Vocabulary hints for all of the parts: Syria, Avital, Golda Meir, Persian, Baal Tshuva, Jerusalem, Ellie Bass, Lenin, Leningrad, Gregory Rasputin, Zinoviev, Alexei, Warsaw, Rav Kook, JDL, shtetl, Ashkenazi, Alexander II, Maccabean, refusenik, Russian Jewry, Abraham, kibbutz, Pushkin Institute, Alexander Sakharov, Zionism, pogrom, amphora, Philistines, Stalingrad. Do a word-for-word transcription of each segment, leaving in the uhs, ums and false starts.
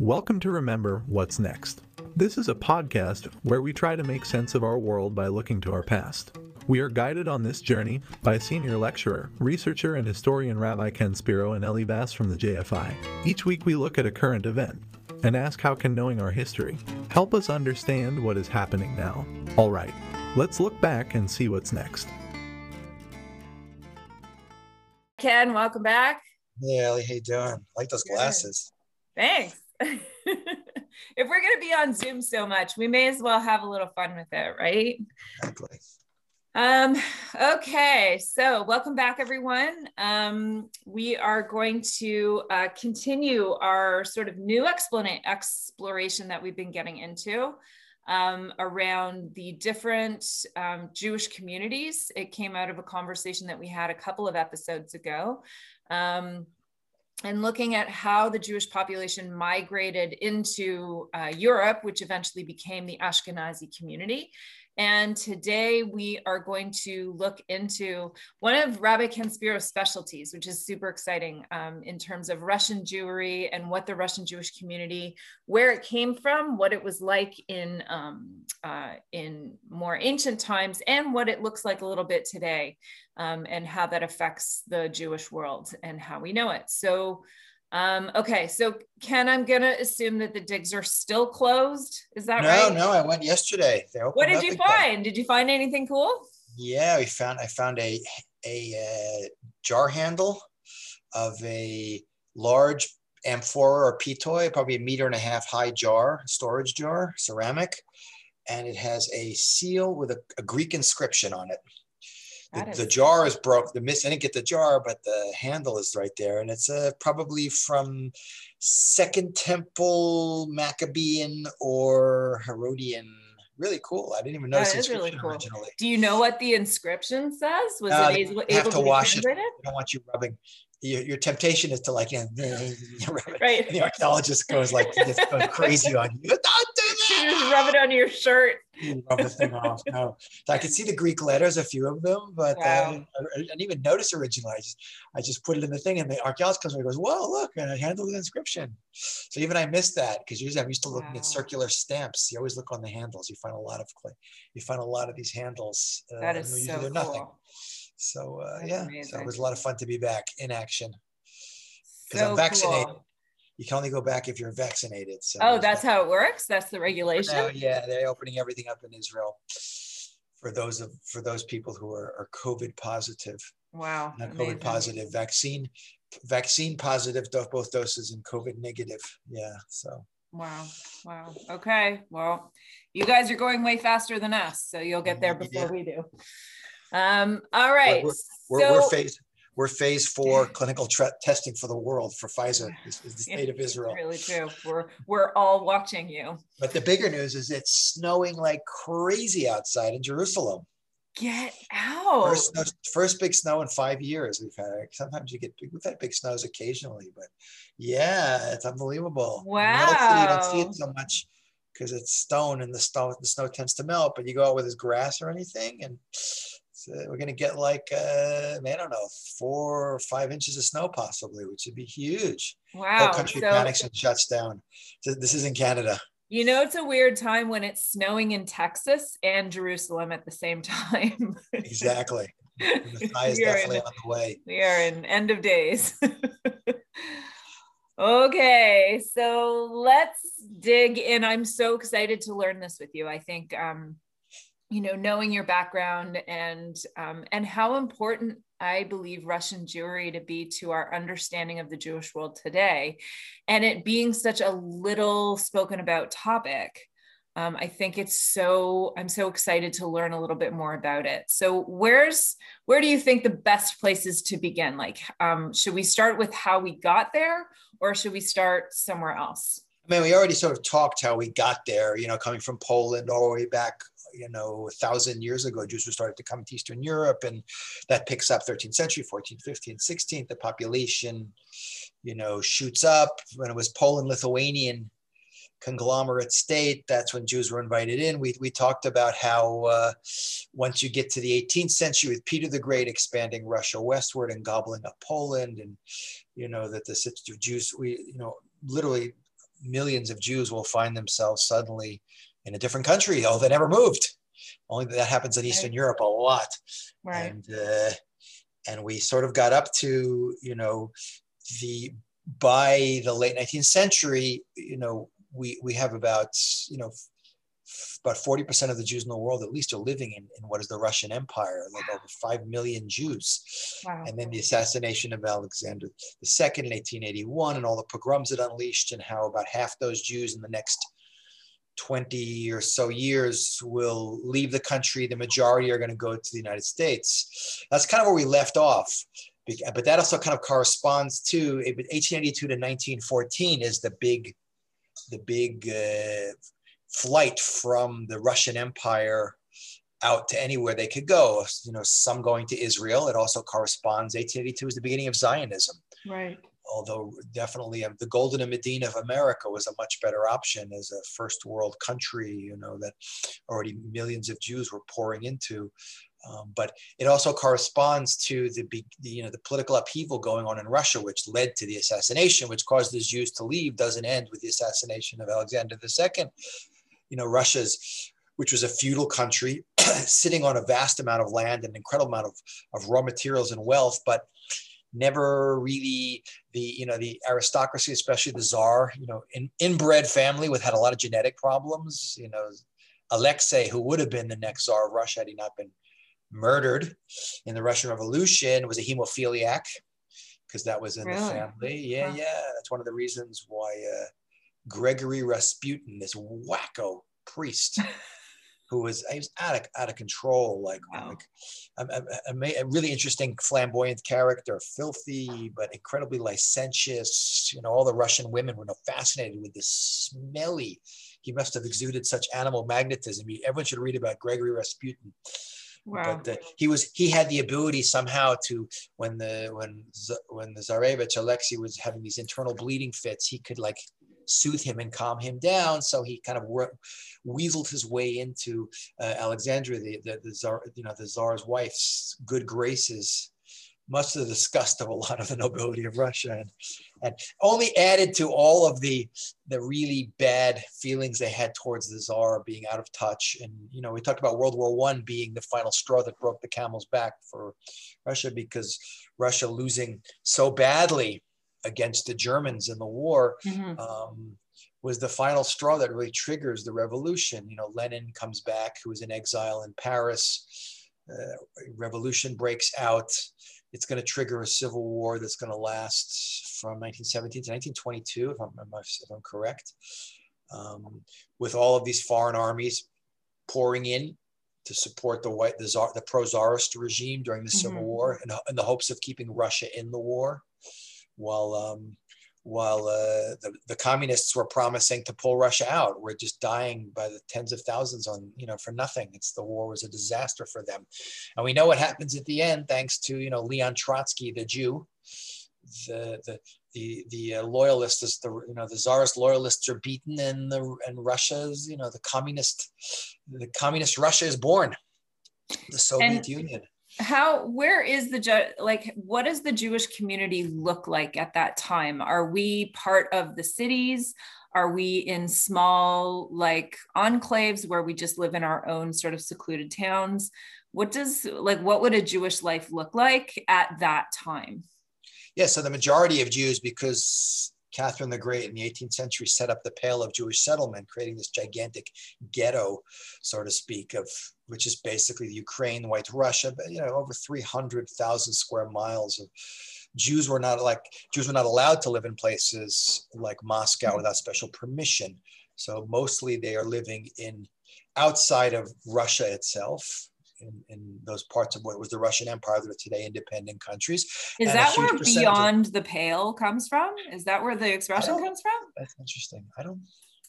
Welcome to Remember What's Next. This is a podcast where we try to make sense of our world by looking to our past. We are guided on this journey by a senior lecturer, researcher, and historian Rabbi Ken Spiro and Ellie Bass from the J F I. Each week we look at a current event and ask how can knowing our history help us understand what is happening now. All right, let's look back and see what's next. Ken, welcome back. Hey Ellie, how you doing? I like those glasses. Thanks. If we're going to be on Zoom so much, we may as well have a little fun with it, right? Exactly. Um, okay, so welcome back, everyone. Um, we are going to uh, continue our sort of new explana- exploration that we've been getting into um, around the different um, Jewish communities. It came out of a conversation that we had a couple of episodes ago. Um, and looking at how the Jewish population migrated into uh, Europe, which eventually became the Ashkenazi community. And today we are going to look into one of Rabbi Ken Spiro's specialties, which is super exciting um, in terms of Russian Jewry and what the Russian Jewish community, where it came from, what it was like in, um, uh, in more ancient times, and what it looks like a little bit today, um, and how that affects the Jewish world and how we know it. So, um, okay, so Ken, I'm gonna assume that the digs are still closed. Is that no, right? No, no, I went yesterday. They opened. What did you find? Again. Did you find anything cool? Yeah, we found. I found a a uh, jar handle of a large amphora or pitoy, probably a meter and a half high jar, storage jar, ceramic, and it has a seal with a, a Greek inscription on it. The, the jar is broke. The miss I didn't get the jar, but the handle is right there, and it's uh, probably from Second Temple Maccabean or Herodian. Really cool. I didn't even notice the inscription really cool. originally. Do you know what the inscription says? Was uh, it able, able have to, to wash it? I don't want you rubbing. Your, your temptation is to like, you know, right? And the archaeologist goes like just goes crazy on you. Don't do that! You just rub it on your shirt. You rub the thing off. No, so I could see the Greek letters, a few of them, but wow. uh, I, didn't, I didn't even notice originally. I just, I just put it in the thing, and the archaeologist comes and goes, "Whoa, look!" And I handle the inscription. So even I missed that because usually I'm used to looking wow. at circular stamps. You always look on the handles. You find a lot of you find a lot of these handles. Uh, that is so cool. Nothing. So uh, yeah, so it was a lot of fun to be back in action because so I'm vaccinated. Cool. You can only go back if you're vaccinated. So oh, that's that. How it works. That's the regulation. Now, yeah, they're opening everything up in Israel for those of for those people who are, are COVID positive. Wow, not amazing. COVID positive, vaccine vaccine positive, both doses, and COVID negative. Yeah, so. Wow. Wow. Okay. Well, you guys are going way faster than us, so you'll get there before yeah. we do. Um, all right. We're, we're, so, we're, phase, we're phase four clinical tra- testing for the world for Pfizer is, is the state of Israel. Really true. We're, we're all watching you. But the bigger news is it's snowing like crazy outside in Jerusalem. Get out. First, snow, first big snow in five years. We've had, sometimes you get, we've had big snows occasionally, but yeah, it's unbelievable. Wow. City, you don't see it so much because it's stone and the snow, the snow tends to melt, but you go out with this grass or anything and we're going to get like, uh, I don't know, four or five inches of snow possibly, which would be huge. Wow. The whole country so, panics and shuts down. So this is in Canada. You know, it's a weird time when it's snowing in Texas and Jerusalem at the same time. Exactly. The sky is definitely in, on the way. We are in end of days. Okay, so let's dig in. I'm so excited to learn this with you. I think... Um, you know, knowing your background and um, and how important I believe Russian Jewry to be to our understanding of the Jewish world today, and it being such a little spoken about topic, um, I think it's so. I'm so excited to learn a little bit more about it. So, where's where do you think the best places to begin? Like, um, should we start with how we got there, or should we start somewhere else? I mean, we already sort of talked how we got there. You know, coming from Poland all the way back. You know, a thousand years ago, Jews were started to come to Eastern Europe, and that picks up thirteenth century, fourteenth, fifteenth, sixteenth. The population, you know, shoots up. When it was Poland-Lithuanian conglomerate state, that's when Jews were invited in. We we talked about how uh, once you get to the eighteenth century with Peter the Great expanding Russia westward and gobbling up Poland, and you know that the Jews, we you know, literally millions of Jews will find themselves suddenly in a different country, though they never moved. Only that happens in Eastern right. Europe a lot. Right. And, uh, and we sort of got up to, you know, the, by the late nineteenth century, you know, we, we have about, you know, about forty percent of the Jews in the world, at least, are living in, in what is the Russian Empire, like wow. over five million Jews. Wow. And then the assassination of Alexander the Second in eighteen eighty-one and all the pogroms it unleashed, and how about half those Jews in the next twenty or so years will leave the country. The majority are going to go to the United States. That's kind of where we left off. But that also kind of corresponds to eighteen eighty-two to nineteen fourteen is the big, the big uh, flight from the Russian Empire out to anywhere they could go. You know, some going to Israel. It also corresponds. eighteen eighty-two is the beginning of Zionism. Right. Although definitely the Golden Medina of America was a much better option as a first world country, you know, that already millions of Jews were pouring into. Um, but it also corresponds to the, the, you know, the political upheaval going on in Russia, which led to the assassination, which caused the Jews to leave, doesn't end with the assassination of Alexander the Second. You know, Russia's, which was a feudal country, sitting on a vast amount of land and an incredible amount of, of raw materials and wealth, but never really the, you know, the aristocracy, especially the czar, you know, in, inbred family with had a lot of genetic problems, you know, Alexei, who would have been the next czar of Russia had he not been murdered in the Russian Revolution, was a hemophiliac, because that was in really? the family. Yeah, wow. yeah, that's one of the reasons why uh, Gregory Rasputin, this wacko priest, who was, he was out of, out of control, like, wow. like a, a, a really interesting flamboyant character, filthy, but incredibly licentious. You know, all the Russian women were fascinated with this smelly, he must have exuded such animal magnetism. Everyone should read about Gregory Rasputin. Wow. But uh, he was, he had the ability somehow to, when the, when, when the Tsarevich Alexei was having these internal bleeding fits, he could like soothe him and calm him down. So he kind of were, weaseled his way into uh, Alexandria, the, the, the Tsar, you know, the Tsar's wife's good graces, much to the disgust of a lot of the nobility of Russia, and, and only added to all of the, the really bad feelings they had towards the Tsar being out of touch. And, you know, we talked about World War One being the final straw that broke the camel's back for Russia, because Russia losing so badly against the Germans in the war, mm-hmm. um, was the final straw that really triggers the revolution. You know, Lenin comes back, who was in exile in Paris. Uh, revolution breaks out. It's going to trigger a civil war that's going to last from nineteen seventeen to nineteen twenty-two, if I'm, if I'm correct, um, with all of these foreign armies pouring in to support the white, the, czar, the pro-Tsarist regime during the mm-hmm. civil war, in, in the hopes of keeping Russia in the war. While um, while uh, the, the communists were promising to pull Russia out, we're just dying by the tens of thousands on, you know, for nothing. It's, the war was a disaster for them, and we know what happens at the end, thanks to, you know, Leon Trotsky, the Jew, the the the the uh, loyalists, the, you know, the Tsarist loyalists are beaten, and the and Russia's, you know, the communist the communist Russia is born, the Soviet and Union. How, where is the, like, what does the Jewish community look like at that time? Are we part of the cities? Are we in small, like, enclaves where we just live in our own sort of secluded towns? What does, like, what would a Jewish life look like at that time? Yeah, so the majority of Jews, because Catherine the Great in the eighteenth century set up the Pale of Jewish settlement, creating this gigantic ghetto, so to speak, of which is basically the Ukraine, White Russia, but, you know, over three hundred thousand square miles of Jews were not like Jews were not allowed to live in places like Moscow without special permission. So mostly they are living in outside of Russia itself, in, in those parts of what was the Russian Empire that are today independent countries. Is and that where beyond of, the pale comes from? Is that where the expression comes from? That's interesting. I don't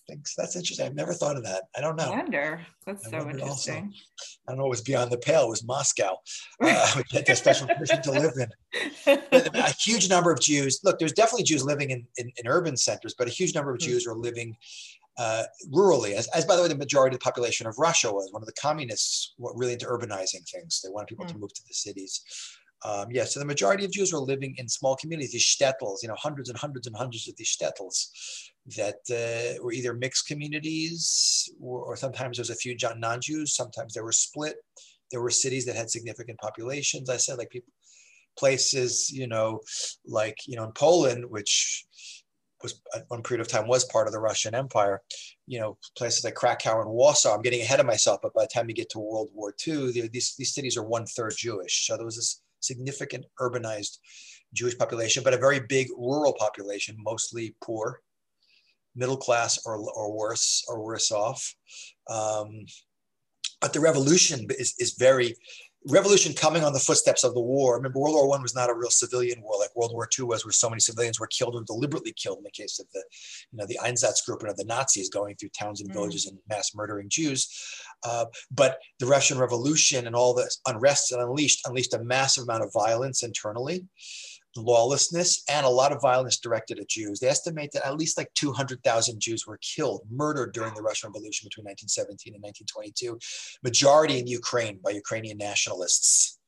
think so. That's interesting. I've never thought of that. I don't know. I wonder. That's I so interesting. Also, I don't know. It was beyond the pale. It was Moscow. Uh, we get the special permission to live in. But a huge number of Jews. Look, there's definitely Jews living in, in, in urban centers, but a huge number of mm-hmm. Jews are living Uh, rurally, as, as by the way, the majority of the population of Russia was. One of the communists were really into urbanizing things. They wanted people mm. to move to the cities. Um, yeah, so the majority of Jews were living in small communities, these shtetls, you know, hundreds and hundreds and hundreds of these shtetls, that uh, were either mixed communities, or, or sometimes there's a few non-Jews, sometimes they were split. There were cities that had significant populations. I said, like people, places, you know, like, you know, in Poland, which was at one period of time was part of the Russian Empire, you know, places like Krakow and Warsaw. I'm getting ahead of myself, but by the time you get to World War Two, these, these cities are one third Jewish. So there was this significant urbanized Jewish population, but a very big rural population, mostly poor, middle class or, or worse or worse off. Um, but the revolution is, is very, revolution coming on the footsteps of the war. Remember, World War One was not a real civilian war like World War Two was, where so many civilians were killed or deliberately killed in the case of the, you know, the Einsatzgruppen of the Nazis going through towns and villages mm. and mass murdering Jews. Uh, but the Russian Revolution and all the unrest and unleashed, unleashed a massive amount of violence internally, lawlessness, and a lot of violence directed at Jews. They estimate that at least like two hundred thousand Jews were killed, murdered during the Russian Revolution between nineteen seventeen and nineteen twenty-two, majority in Ukraine by Ukrainian nationalists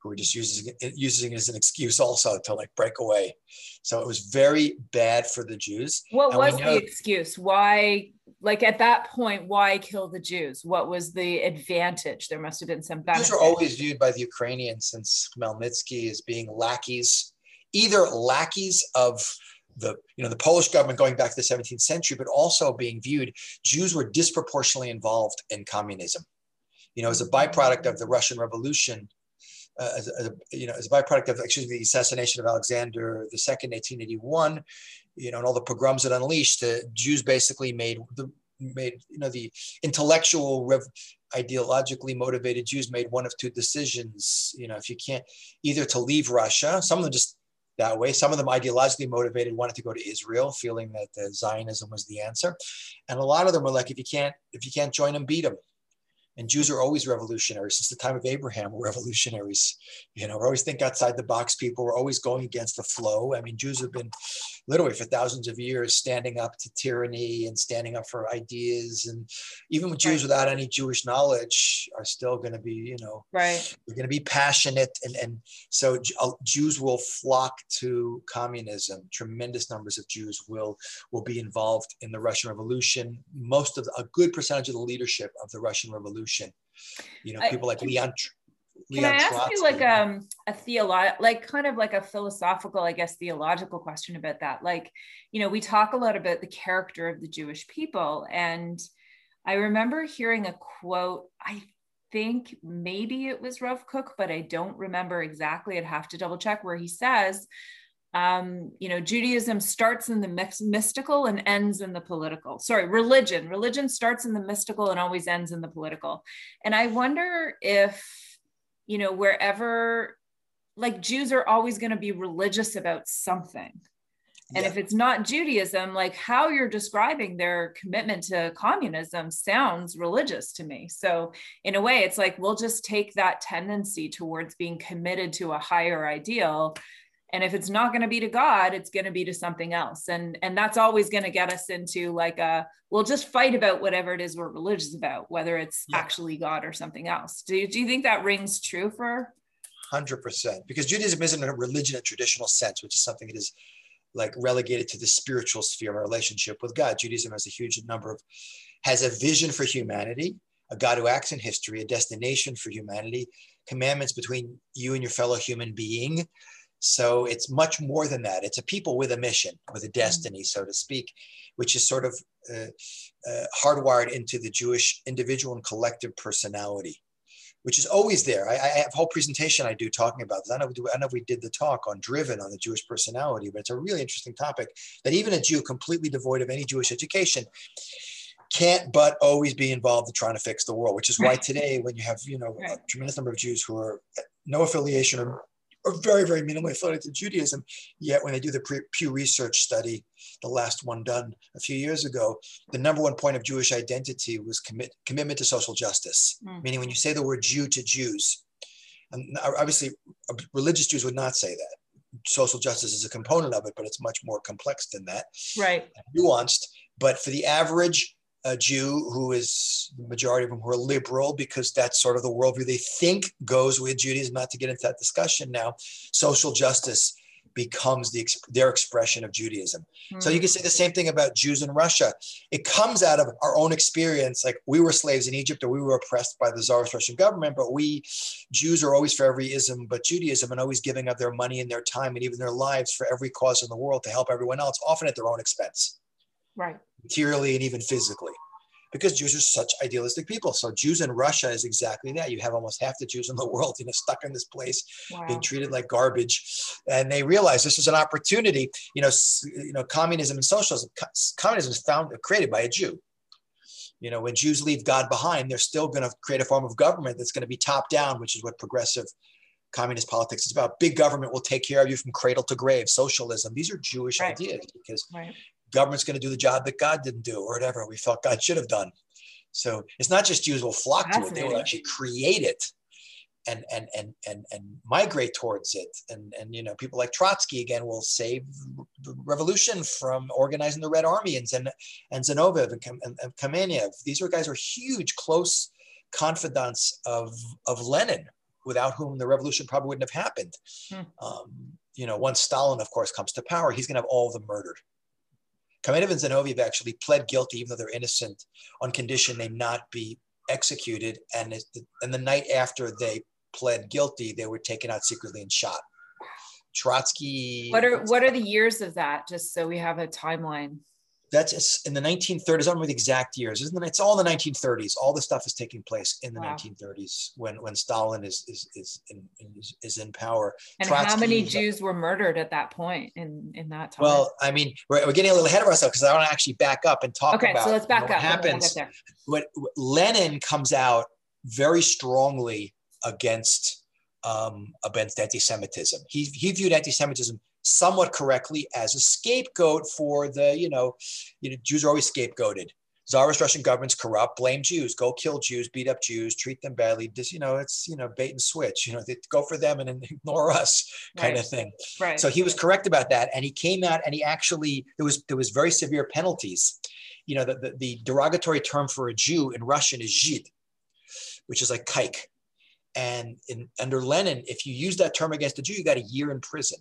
who were just using, using it as an excuse also to like break away. So it was very bad for the Jews. What was the excuse? Why, like at that point, why kill the Jews? What was the advantage? There must have been some benefit. Jews are always viewed by the Ukrainians since Khmelnytsky as being lackeys, either lackeys of the, you know, the Polish government going back to the seventeenth century, but also being viewed, Jews were disproportionately involved in communism. You know, as a byproduct of the Russian Revolution, uh, as, as a, you know, as a byproduct of, excuse me, the assassination of Alexander the Second in eighteen eighty-one, you know, and all the pogroms that unleashed, the Jews basically made the, made, you know, the intellectual rev ideologically motivated Jews made one of two decisions. You know, if you can't, either to leave Russia, some of them just that way. Some of them ideologically motivated, wanted to go to Israel, feeling that uh, Zionism was the answer. And a lot of them were like, if you can't, if you can't join them, beat them. And Jews are always revolutionaries. Since the time of Abraham, we're revolutionaries. You know, we always think outside the box, people. We're always going against the flow. I mean, Jews have been literally for thousands of years standing up to tyranny and standing up for ideas. And even with Jews without any Jewish knowledge are still going to be, you know, right. We're going to be passionate. And, and so Jews will flock to communism. Tremendous numbers of Jews will, will be involved in the Russian Revolution. Most of the, a good percentage of the leadership of the Russian Revolution. You know, people like I, Leon. Leon can I ask Trotsky, you like um, a theolo- like kind of like a philosophical, I guess, theological question about that? Like, you know, we talk a lot about the character of the Jewish people, and I remember hearing a quote. I think maybe it was Rav Kook, but I don't remember exactly. I'd have to double check where he says, um, you know, Judaism starts in the mystical and ends in the political. Sorry, religion. Religion starts in the mystical and always ends in the political. And I wonder if, you know, wherever, like Jews are always going to be religious about something. And yeah. If it's not Judaism, like how you're describing their commitment to communism sounds religious to me. So in a way, it's like, we'll just take that tendency towards being committed to a higher ideal. And if it's not going to be to God, it's going to be to something else. And, and that's always going to get us into like a, we'll just fight about whatever it is we're religious about, whether it's yeah. actually God or something else. Do you, do you think that rings true for? one hundred percent. Because Judaism isn't a religion in a traditional sense, which is something that is like relegated to the spiritual sphere of a relationship with God. Judaism has a huge number of, has a vision for humanity, a God who acts in history, a destination for humanity, commandments between you and your fellow human being. So it's much more than that. It's a people with a mission, with a destiny, so to speak, which is sort of uh, uh, hardwired into the Jewish individual and collective personality, which is always there. I, I have a whole presentation I do talking about this. I know, I know we did the talk on Driven on the Jewish personality, but it's a really interesting topic that even a Jew completely devoid of any Jewish education can't but always be involved in trying to fix the world, which is why today when you have, you know, a tremendous number of Jews who are no affiliation or are very, very minimally affiliated to Judaism. Yet when they do the Pew Research study, the last one done a few years ago, the number one point of Jewish identity was commit, commitment to social justice. Mm. Meaning when you say the word Jew to Jews, and obviously religious Jews would not say that. Social justice is a component of it, but it's much more complex than that. Right. Nuanced, but for the average a Jew who is the majority of them who are liberal, because that's sort of the worldview they think goes with Judaism, not to get into that discussion now. Social justice becomes the, their expression of Judaism. Mm. So you can say the same thing about Jews in Russia. It comes out of our own experience. Like, we were slaves in Egypt, or we were oppressed by the Tsarist Russian government, but we Jews are always for every ism but Judaism, and always giving up their money and their time and even their lives for every cause in the world to help everyone else, often at their own expense. Right. Materially and even physically, because Jews are such idealistic people. So Jews in Russia is exactly that. You have almost half the Jews in the world, you know, stuck in this place, wow. being treated like garbage. And they realize this is an opportunity. You know, you know, communism and socialism, communism is founded, created by a Jew. You know, when Jews leave God behind, they're still going to create a form of government that's going to be top down, which is what progressive communist politics is about. Big government will take care of you from cradle to grave, socialism. These are Jewish right. ideas, because right. government's going to do the job that God didn't do, or whatever we felt God should have done. So it's not just Jews will flock to it, they will actually create it and, and, and, and, and migrate towards it. And, and, you know, people like Trotsky again will save the revolution from organizing the Red Army, and, and, and Zinoviev and, and, and Kamenev. These are guys who are huge, close confidants of, of Lenin, without whom the revolution probably wouldn't have happened. Hmm. Um, you know, once Stalin, of course, comes to power, he's going to have all of them murdered. Kamenev and Zinoviev actually pled guilty, even though they're innocent, on condition they not be executed. And, it, and the night after they pled guilty, they were taken out secretly and shot. Trotsky. What are what are the years of that? Just so we have a timeline. That's in the nineteen thirties. I don't remember the exact years. Isn't it? It's all in the nineteen thirties. All the stuff is taking place in the wow. nineteen thirties when when Stalin is is is in, is in power. And Trotsky, how many Jews were murdered at that point in in that time? Well, I mean, we're, we're getting a little ahead of ourselves, because I want to actually back up and talk okay, about. Okay, so let's back what up. Happens, back up what happens? Lenin comes out very strongly against um, against anti-Semitism. He he viewed anti-Semitism somewhat correctly as a scapegoat for the, you know, you know, Jews are always scapegoated. Tsarist Russian government's corrupt, blame Jews, go kill Jews, beat up Jews, treat them badly. Just, you know, it's, you know, bait and switch, you know, they go for them and ignore us kind right. of thing. Right. So he was correct about that. And he came out and he actually, there was, there was very severe penalties. You know, the, the, the derogatory term for a Jew in Russian is Zhid, which is like kike. And in, under Lenin, if you use that term against a Jew, you got a year in prison.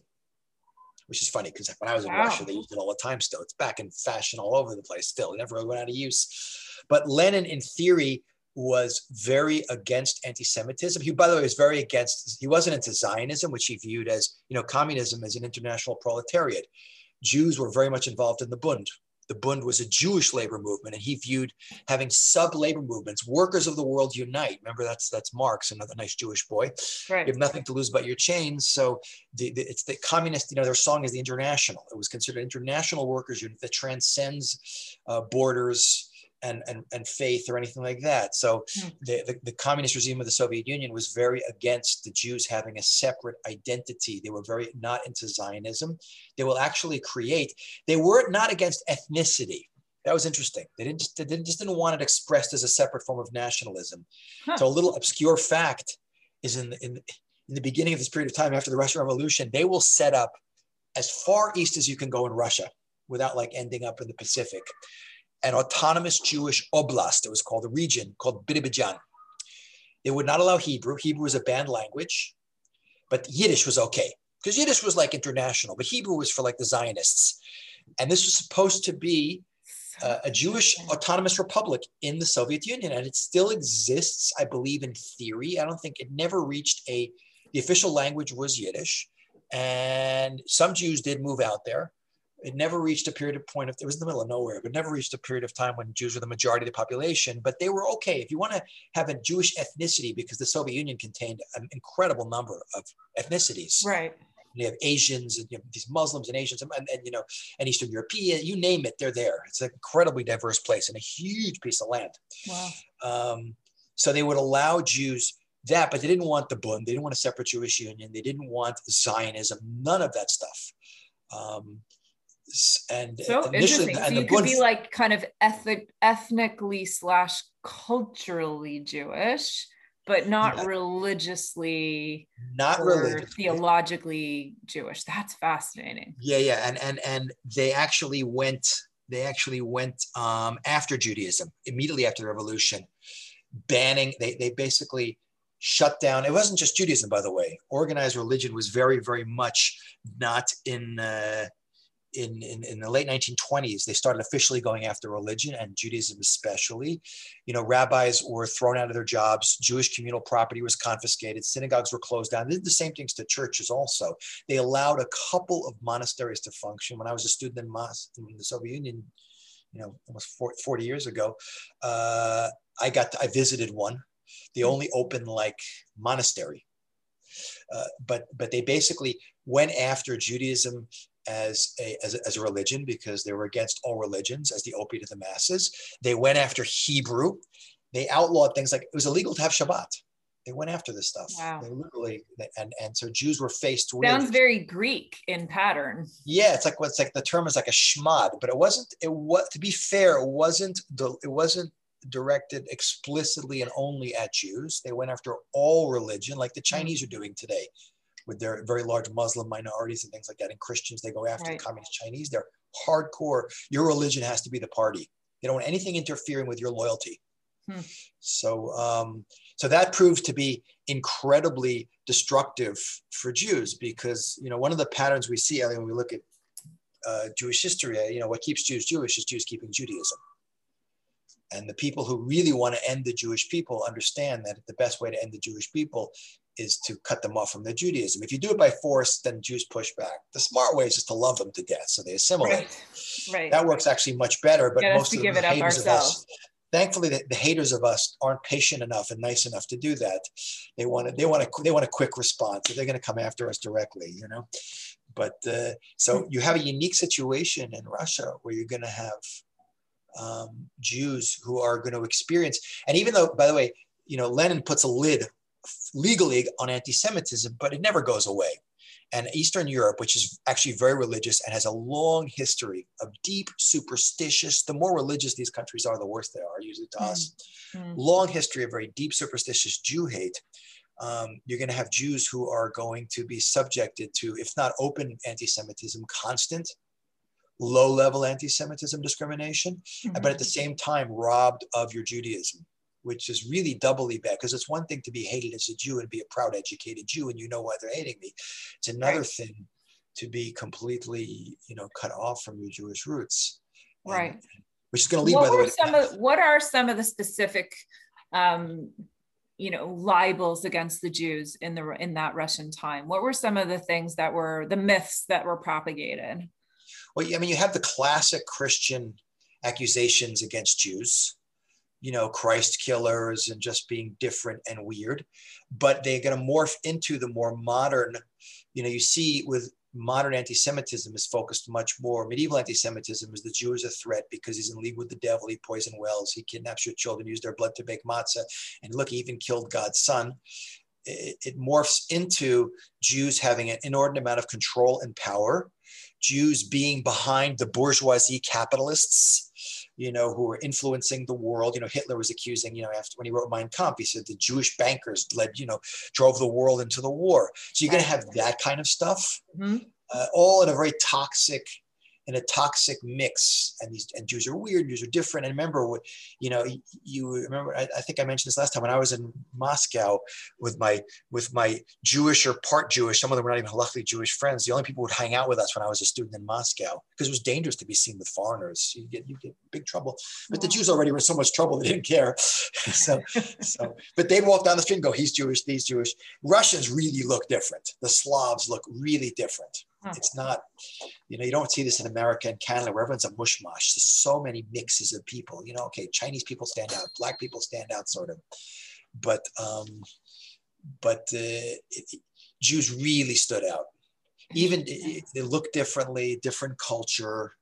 Which is funny, because when I was in wow. Russia, they used it all the time still. It's back in fashion all over the place still. It never really went out of use. But Lenin, in theory, was very against anti-Semitism. He, by the way, was very against, he wasn't into Zionism, which he viewed as, you know, communism as an international proletariat. Jews were very much involved in the Bund. The Bund was a Jewish labor movement, and he viewed having sub-labor movements, workers of the world unite. Remember, that's that's Marx, another nice Jewish boy. Right. You have nothing to lose but your chains. So the, the, it's the communist, you know, their song is the International. It was considered international workers unit that transcends uh, borders and, and, and faith or anything like that. So hmm. the, the, the communist regime of the Soviet Union was very against the Jews having a separate identity. They were very not into Zionism. They will actually create, they were not against ethnicity. That was interesting. They didn't just, they didn't, just didn't want it expressed as a separate form of nationalism. Huh. So a little obscure fact is in the, in, the, in the beginning of this period of time after the Russian Revolution, they will set up as far east as you can go in Russia without like ending up in the Pacific. An autonomous Jewish oblast, it was called, a region called Birbidjan. They would not allow Hebrew. Hebrew was a banned language, but Yiddish was okay, because Yiddish was like international, but Hebrew was for like the Zionists. And this was supposed to be uh, a Jewish autonomous republic in the Soviet Union, and it still exists, I believe, in theory. I don't think it never reached a, the official language was Yiddish, and some Jews did move out there. It never reached a period of point of, it was in the middle of nowhere, but never reached a period of time when Jews were the majority of the population, but they were okay. If you want to have a Jewish ethnicity, because the Soviet Union contained an incredible number of ethnicities. Right. And you have Asians and you have these Muslims and Asians and, and, and, you know, and Eastern European, you name it, they're there. It's an incredibly diverse place and a huge piece of land. Wow. Um, so they would allow Jews that, but they didn't want the Bund. They didn't want a separate Jewish union. They didn't want Zionism, none of that stuff. Um, And so initially, interesting. And so you could be like kind of ethnic, ethnically slash culturally Jewish, but not yeah. religiously, not really theologically Jewish. That's fascinating. Yeah, yeah, and and and they actually went. They actually went um, after Judaism immediately after the revolution, banning. They they basically shut down. It wasn't just Judaism, by the way. Organized religion was very, very much not in, uh, in, in, in the late nineteen twenties. They started officially going after religion, and Judaism especially. You know, rabbis were thrown out of their jobs. Jewish communal property was confiscated. Synagogues were closed down. They did the same things to churches also. They allowed a couple of monasteries to function. When I was a student in, Mos- in the Soviet Union, you know, almost forty years ago, uh, I got to, I visited one. The only open like monastery, uh, but but they basically went after Judaism as a, as a as a religion because they were against all religions as the opiate of the masses. They went after Hebrew. They outlawed things like it was illegal to have Shabbat. They went after this stuff. Wow. They literally, they, and and so Jews were faced with. Sounds very Greek in pattern. Yeah, it's like what's well, like the term is like a shmad, but it wasn't. It was to be fair, it wasn't the it wasn't. directed explicitly and only at Jews. They went after all religion, like the Chinese are doing today with their very large Muslim minorities and things like that. And Christians, they go after right. the communist Chinese. They're hardcore. Your religion has to be the party. They don't want anything interfering with your loyalty. Hmm. So, um, so that proved to be incredibly destructive for Jews because, you know, one of the patterns we see, I mean, when we look at uh, Jewish history, you know, what keeps Jews Jewish is Jews keeping Judaism. And the people who really want to end the Jewish people understand that the best way to end the Jewish people is to cut them off from their Judaism. If you do it by force, then Jews push back. The smart way is just to love them to death, so they assimilate. Right. Right. That works actually much better, but most of them, the haters of us, thankfully, the, the haters of us aren't patient enough and nice enough to do that. They want to, they want to, they want a quick response. They're going to come after us directly, you know. But uh, so you have a unique situation in Russia where you're going to have. Um, Jews who are going to experience, and even though, by the way, you know, Lenin puts a lid legally on anti-Semitism, but it never goes away. And Eastern Europe, which is actually very religious and has a long history of deep superstitious, the more religious these countries are, the worse they are usually to us. Mm-hmm. Long history of very deep superstitious Jew hate. Um, you're going to have Jews who are going to be subjected to, if not open anti-Semitism, constant low-level anti-Semitism discrimination, mm-hmm. but at the same time robbed of your Judaism, which is really doubly bad because it's one thing to be hated as a Jew and be a proud, educated Jew and you know why they're hating me. It's another right. thing to be completely, you know, cut off from your Jewish roots. And, right. Which is going to lead, what by the way. Some of, what are some of the specific, um, you know, libels against the Jews in the in that Russian time? What were some of the things that were, the myths that were propagated? Well, I mean, you have the classic Christian accusations against Jews, you know, Christ killers and just being different and weird, but they're going to morph into the more modern, you know, you see with modern anti-Semitism is focused much more. Medieval anti-Semitism is the Jew is a threat because he's in league with the devil, he poisoned wells, he kidnaps your children, used their blood to bake matzah, and look, he even killed God's son. It, it morphs into Jews having an inordinate amount of control and power. Jews being behind the bourgeoisie capitalists, you know, who were influencing the world. You know, Hitler was accusing, you know, after when he wrote Mein Kampf, he said the Jewish bankers led, you know, drove the world into the war. So you're going to have that kind of stuff, mm-hmm. uh, all in a very toxic, in a toxic mix. And these and Jews are weird, Jews are different. And remember, what, you know, you remember, I, I think I mentioned this last time when I was in Moscow with my with my Jewish or part Jewish, some of them were not even halakhically Jewish friends. The only people who would hang out with us when I was a student in Moscow, because it was dangerous to be seen with foreigners. You get you get big trouble. But the Jews already were in so much trouble they didn't care. so so but they'd walk down the street and go, he's Jewish, he's Jewish. Russians really look different. The Slavs look really different. It's not, you know, you don't see this in America and Canada where everyone's a mushmash. There's so many mixes of people, you know, okay, Chinese people stand out, Black people stand out sort of, but, um, but uh, it, Jews really stood out. Even it, they look differently, different culture,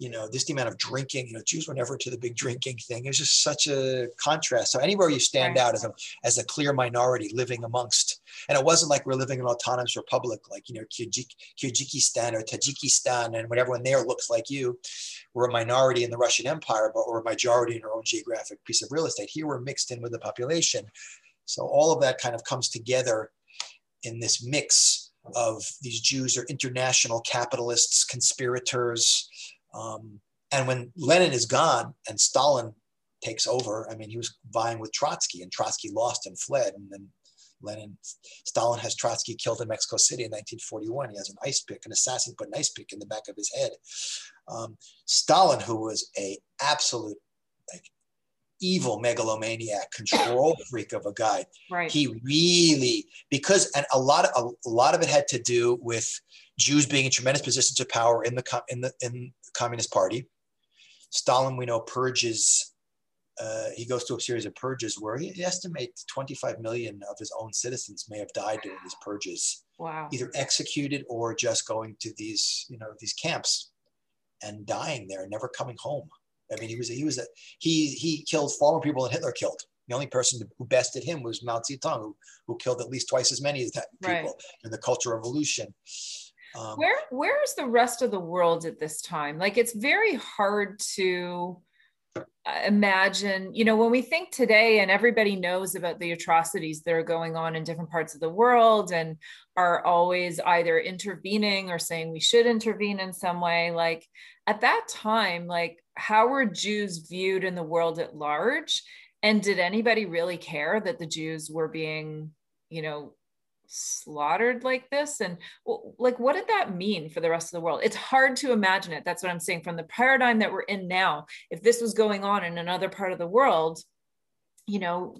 you know, this the amount of drinking, you know, Jews were never to the big drinking thing. It was just such a contrast. So anywhere you stand out as a, as a clear minority living amongst, and it wasn't like we're living in an autonomous republic, like, you know, Kyrgyzstan or Tajikistan, and when everyone there looks like you, we're a minority in the Russian Empire, but we're a majority in our own geographic piece of real estate. Here we're mixed in with the population. So all of that kind of comes together in this mix of these Jews are international capitalists, conspirators. Um, and when Lenin is gone and Stalin takes over, I mean, he was vying with Trotsky and Trotsky lost and fled. And then Lenin, Stalin has Trotsky killed in Mexico City in nineteen forty-one. He has an ice pick, an assassin put an ice pick in the back of his head. Um, Stalin, who was a absolute like evil megalomaniac, control freak of a guy. Right. He really, because, and a lot of, a lot of it had to do with Jews being in tremendous positions of power in the, in the, in the Communist Party. Stalin, we know, purges, uh, he goes through a series of purges where he estimates twenty-five million of his own citizens may have died during these purges. Wow. Either executed or just going to these, you know, these camps and dying there, never coming home. I mean, he was, he was, a, he, he killed far more people than Hitler killed. The only person who bested him was Mao Zedong, who, who killed at least twice as many as that people right. in the Cultural Revolution. Um, where, where is the rest of the world at this time? Like, it's very hard to imagine, you know, when we think today and everybody knows about the atrocities that are going on in different parts of the world and are always either intervening or saying we should intervene in some way. Like at that time, like how were Jews viewed in the world at large? And did anybody really care that the Jews were being, you know, slaughtered like this? And like, what did that mean for the rest of the world? It's hard to imagine it. That's what I'm saying. From the paradigm that we're in now, if this was going on in another part of the world, you know,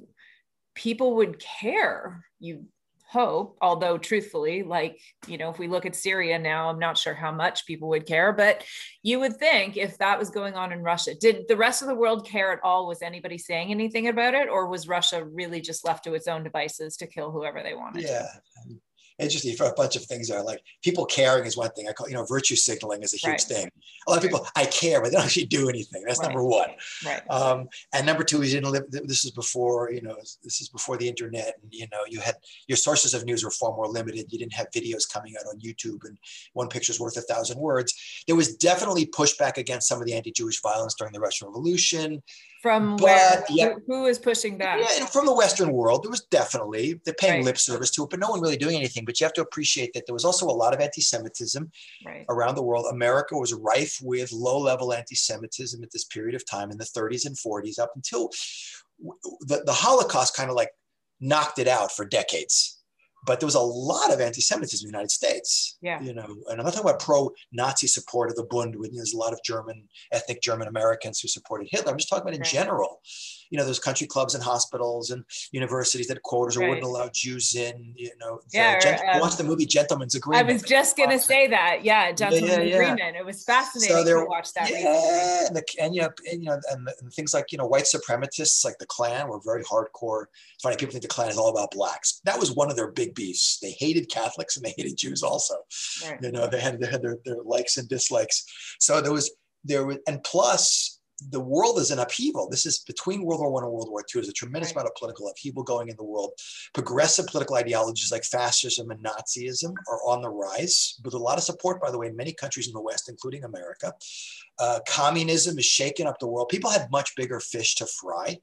people would care, you hope, although truthfully, like, you know, if we look at Syria now, I'm not sure how much people would care, but you would think if that was going on in Russia, did the rest of the world care at all? Was anybody saying anything about it? Or was Russia really just left to its own devices to kill whoever they wanted? Yeah. Interesting for a bunch of things are like people caring is one thing. I call, you know, virtue signaling is a huge right. thing. A lot of people, I care, but they don't actually do anything. That's right. number one. Right. Um, and number two is, you know, this is before, you know, this is before the internet. And, you know, you had your sources of news were far more limited. You didn't have videos coming out on YouTube and one picture's worth a thousand words. There was definitely pushback against some of the anti-Jewish violence during the Russian Revolution. From but, where? Yeah, who is pushing back? Yeah, from the Western world, there was definitely, they're paying right. lip service to it, but no one really doing anything. But you have to appreciate that there was also a lot of anti-Semitism right. around the world. America was rife with low-level anti-Semitism at this period of time in the thirties and forties, up until the, the Holocaust kind of like knocked it out for decades. But there was a lot of anti-Semitism in the United States. Yeah. You know, and I'm not talking about pro-Nazi support of the Bund, when there's a lot of German, ethnic German Americans who supported Hitler. I'm just talking about in right. general. You know, those country clubs and hospitals and universities that had quotas right. or wouldn't allow Jews in, you know. Yeah, the, or, um, watch the movie Gentleman's Agreement. I was just going to say that. Yeah, Gentleman's yeah, yeah, yeah. Agreement. It was fascinating so there, to watch that. Yeah, and, the, and, you know, and, you know, and, the, and things like, you know, white supremacists like the Klan were very hardcore. It's funny, people think the Klan is all about blacks. That was one of their big beefs. They hated Catholics and they hated Jews also. Right. You know, they had, they had their, their likes and dislikes. So there was, there was, and plus, the world is in upheaval. This is between World War One and World War Two. There's a tremendous right. amount of political upheaval going in the world. Progressive political ideologies like fascism and Nazism are on the rise, with a lot of support, by the way, in many countries in the West, including America. Uh, communism is shaking up the world. People had much bigger fish to fry.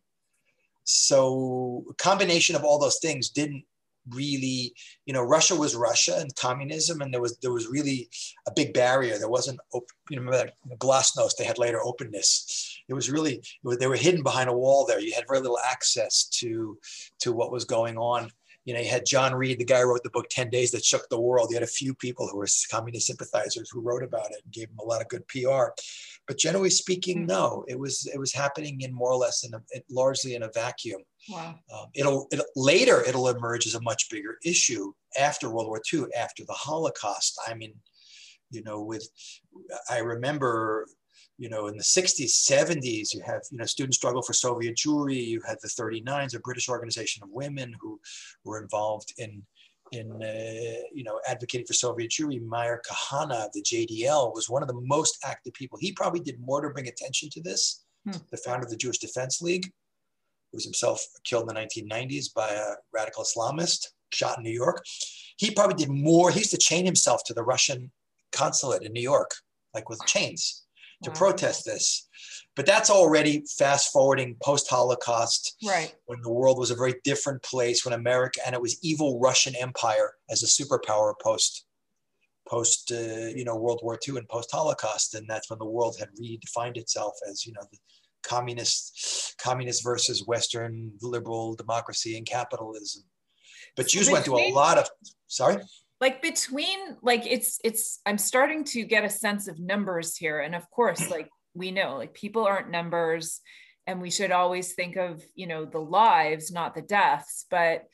So a combination of all those things didn't really, you know, Russia was Russia and communism, and there was there was really a big barrier. There wasn't, you know, remember that glasnost they had later, openness. It was really, they were hidden behind a wall there. You had very little access to to what was going on. You know, you had John Reed, the guy who wrote the book ten days That Shook the World. You had a few people who were communist sympathizers who wrote about it and gave him a lot of good P R. But generally speaking, no, it was it was happening in more or less in a, it, largely in a vacuum. Wow. Um, it'll, it'll later it'll emerge as a much bigger issue after World War Two, after the Holocaust. I mean, you know, with I remember, you know, in the sixties, seventies, you have, you know, student struggle for Soviet Jewry. You had the thirty-nines, a British organization of women who were involved in. in, uh, you know, advocating for Soviet Jewry. Meir Kahana of the J D L was one of the most active people. He probably did more to bring attention to this. Hmm. The founder of the Jewish Defense League, who was himself killed in the nineteen nineties by a radical Islamist, shot in New York. He probably did more. He used to chain himself to the Russian consulate in New York, like with chains, to wow. protest this. But that's already fast forwarding post-Holocaust, right. when the world was a very different place, when America, and it was evil Russian Empire as a superpower post, post, uh, you know, World War Two and post-Holocaust. And that's when the world had redefined itself as, you know, the communist, communist versus Western liberal democracy and capitalism. But Jews between, went through a lot of, sorry? Like between, like it's, it's, I'm starting to get a sense of numbers here. And of course, like we know, like people aren't numbers and we should always think of, you know, the lives, not the deaths. But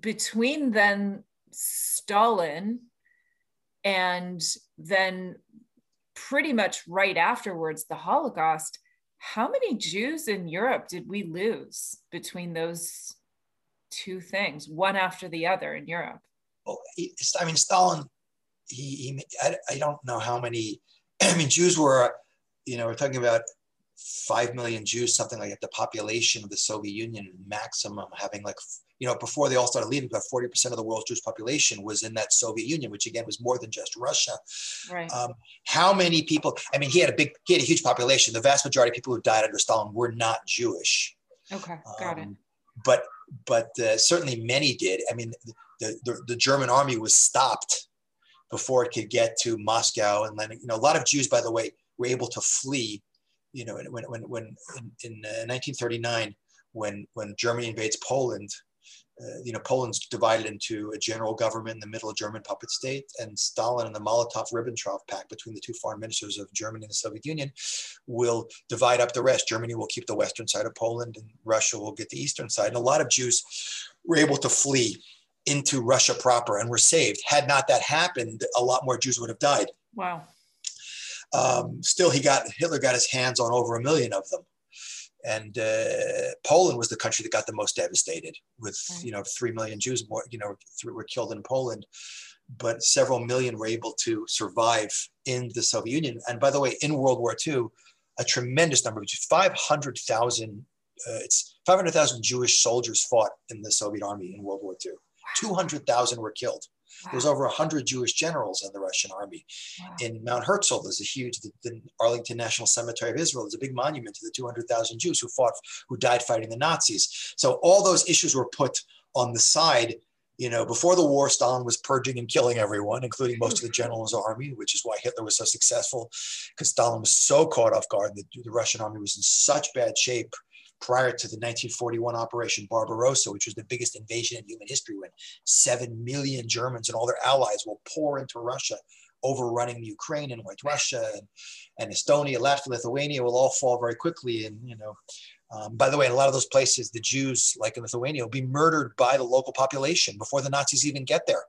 between then Stalin and then pretty much right afterwards, the Holocaust, how many Jews in Europe did we lose between those two things, one after the other in Europe? Well, he, I mean, Stalin, he, he I, I don't know how many, I mean, Jews were, you know, we're talking about five million Jews, something like that, the population of the Soviet Union maximum having like, you know, before they all started leaving, about forty percent of the world's Jewish population was in that Soviet Union, which again was more than just Russia. Right. Um, how many people, I mean, he had a big, he had a huge population. The vast majority of people who died under Stalin were not Jewish. Okay, got um, it. But, but uh, certainly many did. I mean, the, the, the German army was stopped before it could get to Moscow and Leningrad. You know, a lot of Jews, by the way, were able to flee. You know, when when when in, in uh, nineteen thirty-nine, when when Germany invades Poland, uh, you know, Poland's divided into a general government in the middle, a German puppet state, and Stalin and the Molotov-Ribbentrop Pact between the two foreign ministers of Germany and the Soviet Union will divide up the rest. Germany will keep the western side of Poland, and Russia will get the eastern side. And a lot of Jews were able to flee into Russia proper and were saved. Had not that happened, a lot more Jews would have died. Wow. Um, still, he got Hitler got his hands on over a million of them, and uh, Poland was the country that got the most devastated. With you know three million Jews more, you know, th- were killed in Poland, but several million were able to survive in the Soviet Union. And by the way, in World War Two, a tremendous number of Jews, five hundred thousand, uh, it's five hundred thousand Jewish soldiers fought in the Soviet army in World War Two. Two hundred thousand were killed. Wow. There's over one hundred Jewish generals in the Russian army. Wow. In Mount Herzl, there's a huge, the, the Arlington National Cemetery of Israel, there's a big monument to the two hundred thousand Jews who fought, who died fighting the Nazis. So all those issues were put on the side. You know, before the war, Stalin was purging and killing everyone, including most of the generals of the army, which is why Hitler was so successful, because Stalin was so caught off guard. The, the Russian army was in such bad shape prior to the nineteen forty-one Operation Barbarossa, which was the biggest invasion in human history, when seven million Germans and all their allies will pour into Russia, overrunning Ukraine and White Russia and, and Estonia, Latvia, Lithuania will all fall very quickly. And, you know, um, by the way, in a lot of those places, the Jews, like in Lithuania, will be murdered by the local population before the Nazis even get there,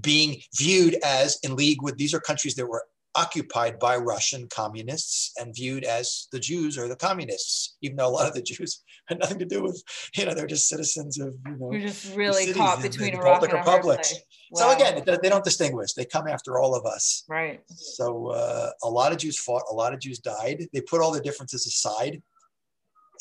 being viewed as in league with, these are countries that were occupied by Russian communists and viewed as the Jews or the communists, even though a lot of the Jews had nothing to do with, you know, they're just citizens of, you know, you're just really caught between a rock and a hard place. Wow. So again, they don't distinguish. They come after all of us. Right. So uh, a lot of Jews fought, a lot of Jews died. They put all the differences aside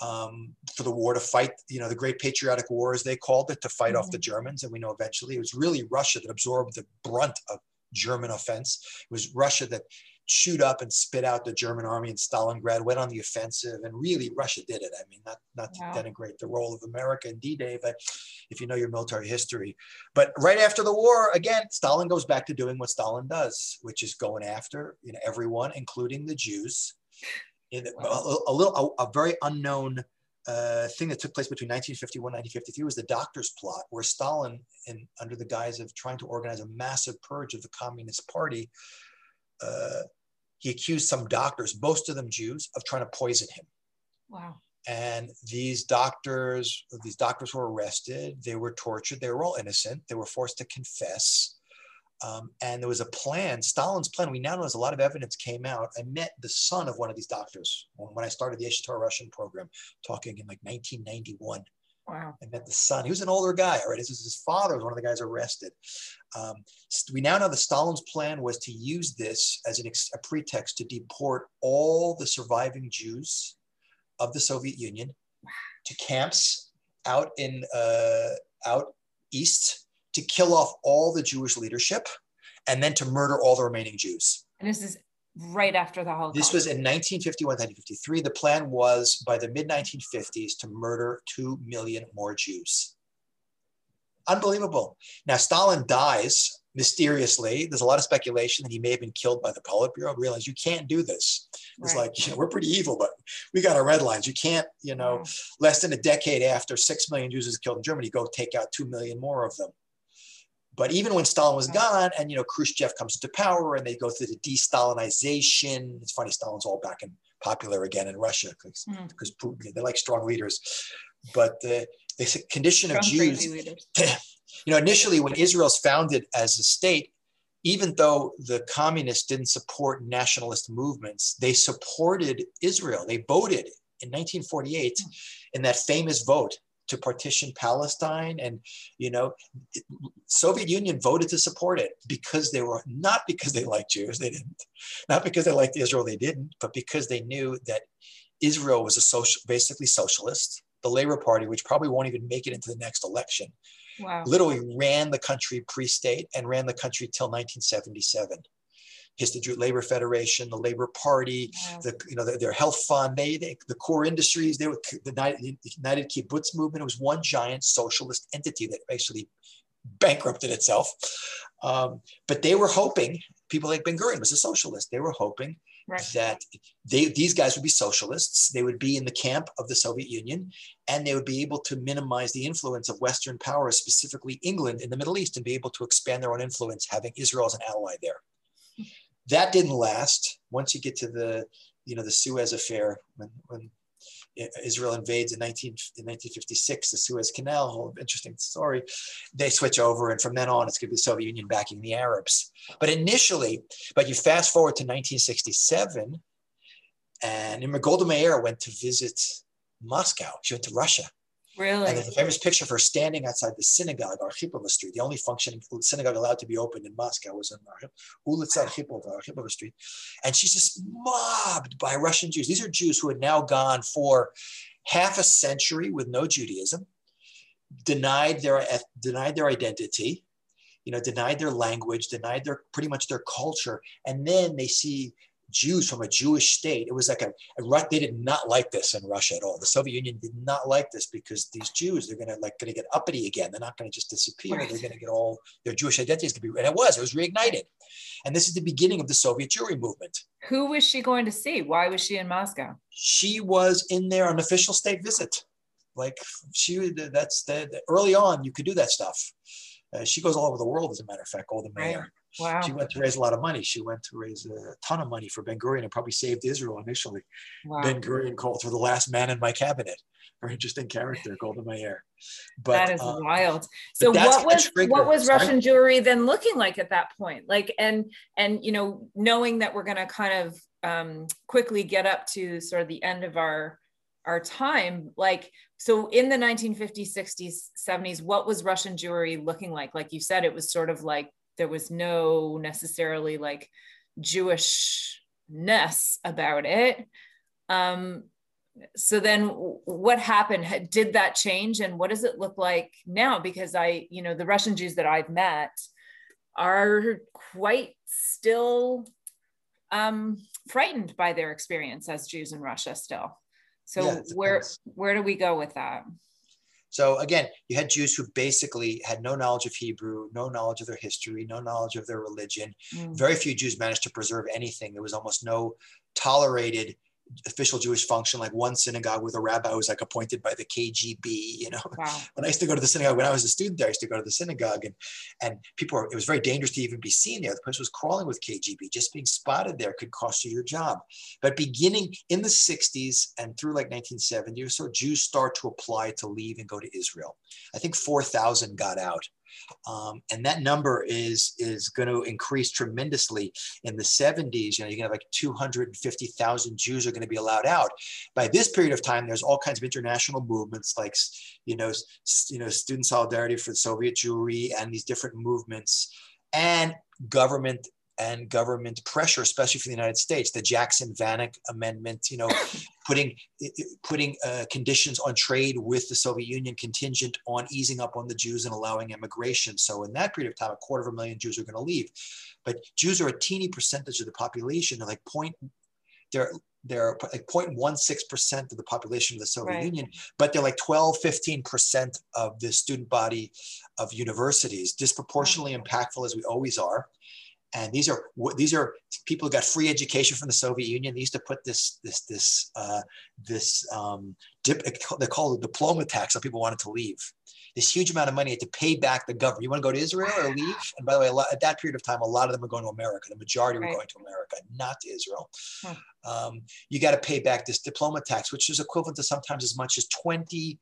um, for the war to fight, you know, the Great Patriotic War, as they called it, to fight mm-hmm. off the Germans. And we know eventually it was really Russia that absorbed the brunt of German offense. It was Russia that chewed up and spit out the German army in Stalingrad, went on the offensive, and really Russia did it. I mean, not, not to wow. denigrate the role of America in D-Day, but if you know your military history. But right after the war, again, Stalin goes back to doing what Stalin does, which is going after, you know, everyone, including the Jews. In wow. a, a little, a, a very unknown uh, thing that took place between nineteen fifty-one and nineteen fifty-three was the Doctors' Plot, where Stalin, in, under the guise of trying to organize a massive purge of the Communist Party, uh, he accused some doctors, most of them Jews, of trying to poison him. Wow. And these doctors, these doctors were arrested, they were tortured, they were all innocent, they were forced to confess. Um, and there was a plan, Stalin's plan, we now know there's a lot of evidence came out. I met the son of one of these doctors when I started the Eshetar Russian program, talking in like nineteen ninety-one. Wow. I met the son. He was an older guy, right? This is his father, was one of the guys arrested. Um, we now know that Stalin's plan was to use this as an ex- a pretext to deport all the surviving Jews of the Soviet Union to camps out in uh, out east, to kill off all the Jewish leadership, and then to murder all the remaining Jews. And this is right after the Holocaust. This was in nineteen fifty-one, nineteen fifty-three. The plan was by the mid nineteen fifties to murder two million more Jews. Unbelievable. Now, Stalin dies mysteriously. There's a lot of speculation that he may have been killed by the Politburo. Realize you can't do this. It's right. Like, you know, we're pretty evil, but we got our red lines. You can't, you know, right. Less than a decade after six million Jews is killed in Germany, go take out two million more of them. But even when Stalin was gone and, you know, Khrushchev comes into power and they go through the de-Stalinization. It's funny, Stalin's all back in popular again in Russia because mm. Putin, they like strong leaders. But the, the condition strong, of Jews, you know, initially when Israel's founded as a state, even though the communists didn't support nationalist movements, they supported Israel. They voted in nineteen forty-eight mm. in that famous vote to partition Palestine, and you know, it, Soviet Union voted to support it because they were not because they liked Jews, they didn't, not because they liked Israel, they didn't, but because they knew that Israel was a social, basically socialist. The Labor Party, which probably won't even make it into the next election, wow. literally ran the country pre-state and ran the country till nineteen seventy-seven. His the Jewish Labor Federation, the Labor Party, yeah. the you know the, their health fund, they, they the core industries, they were the United, the United Kibbutz movement. It was one giant socialist entity that actually bankrupted itself. Um, but they were hoping people like Ben-Gurion was a socialist. They were hoping right. that they these guys would be socialists. They would be in the camp of the Soviet Union, and they would be able to minimize the influence of Western powers, specifically England in the Middle East, and be able to expand their own influence, having Israel as an ally there. That didn't last. Once you get to the, you know, the Suez affair, when, when Israel invades in, nineteen, in nineteen fifty-six, the Suez Canal, whole interesting story, they switch over. And from then on, it's going to be the Soviet Union backing the Arabs. But initially, but you fast forward to nineteen sixty-seven, and Golda Meir went to visit Moscow. She went to Russia. Really? And there's a famous picture of her standing outside the synagogue, Archipova Street. The only functioning synagogue allowed to be opened in Moscow was in Archipova Street. And she's just mobbed by Russian Jews. These are Jews who had now gone for half a century with no Judaism, denied their, denied their identity, you know, denied their language, denied their pretty much their culture. And then they see Jews from a Jewish state. It was like a, a they did not like this in Russia at all. The Soviet Union did not like this because these Jews, they're gonna like gonna get uppity again. They're not gonna just disappear. Right. They're gonna get all their Jewish identities to be, and it was, it was reignited. And this is the beginning of the Soviet Jewry movement. Who was she going to see? Why was she in Moscow? She was in there on an official state visit. Like she, that's the, the early on, you could do that stuff. Uh, she goes all over the world, as a matter of fact, Golda Meir. Right. Wow. She went to raise a lot of money. She went to raise a ton of money for Ben-Gurion and probably saved Israel initially. Wow. Ben-Gurion called for the last man in my cabinet. Very interesting character, Golda Meir. But, that is um, wild. So what was what was Russian Jewry then looking like at that point? Like, and, and you know, knowing that we're going to kind of um, quickly get up to sort of the end of our our time, like, so in the nineteen fifties, sixties, seventies, what was Russian Jewry looking like? Like you said, it was sort of like, there was no necessarily like Jewishness about it. Um, so then what happened? Did that change? And what does it look like now? Because I, you know, the Russian Jews that I've met are quite still um, frightened by their experience as Jews in Russia still. So yeah, where, where do we go with that? So again, you had Jews who basically had no knowledge of Hebrew, no knowledge of their history, no knowledge of their religion. Mm. Very few Jews managed to preserve anything. There was almost no tolerated official Jewish function, like one synagogue with a rabbi who was like appointed by the K G B, you know. Wow. When I used to go to the synagogue, when I was a student there, I used to go to the synagogue and, and people were, it was very dangerous to even be seen there. The place was crawling with K G B. Just being spotted there could cost you your job. But beginning in the sixties and through like nineteen seventy or so, Jews start to apply to leave and go to Israel. I think four thousand got out. Um, and that number is is going to increase tremendously in the seventies. You know, you're going to have like two hundred fifty thousand Jews are going to be allowed out. By this period of time, there's all kinds of international movements, like you know, you know, student solidarity for the Soviet Jewry, and these different movements, and government. and government pressure, especially for the United States, the Jackson-Vanik Amendment, you know, putting putting uh, conditions on trade with the Soviet Union contingent on easing up on the Jews and allowing immigration. So in that period of time, a quarter of a million Jews are going to leave. But Jews are a teeny percentage of the population. They're like they're they're like zero point one six percent of the population of the Soviet right. Union, but they're like twelve, fifteen percent of the student body of universities, disproportionately impactful as we always are. And these are these are people who got free education from the Soviet Union. They used to put this this this uh, this um, dip, they call it the diploma tax on people wanted to leave. This huge amount of money to pay back the government. You want to go to Israel or leave? And by the way, a lot, at that period of time, a lot of them were going to America. The majority right. were going to America, not to Israel. Hmm. Um, you got to pay back this diploma tax, which is equivalent to sometimes as much as twenty.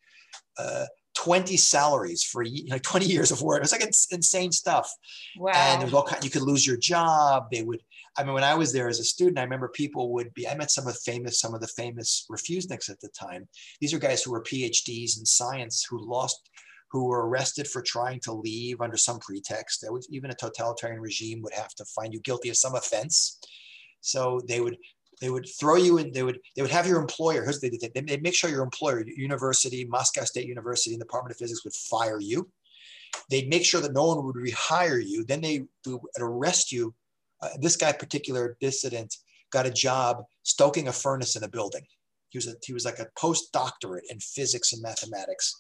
Uh, twenty salaries for you know, twenty years of work. It was like ins insane stuff. Wow. And there was all kind, you could lose your job. They would, I mean, when I was there as a student, I remember people would be, I met some of the famous, some of the famous refuseniks at the time. These are guys who were PhDs in science who lost, who were arrested for trying to leave under some pretext. That was, even a totalitarian regime would have to find you guilty of some offense. So they would, They would throw you in, they would, they would have your employer, here's what they did, they'd make sure your employer, university, Moscow State University, and the Department of Physics would fire you. They'd make sure that no one would rehire you. Then they would arrest you. Uh, this guy, particular dissident, got a job stoking a furnace in a building. He was, a, he was like a postdoctorate in physics and mathematics.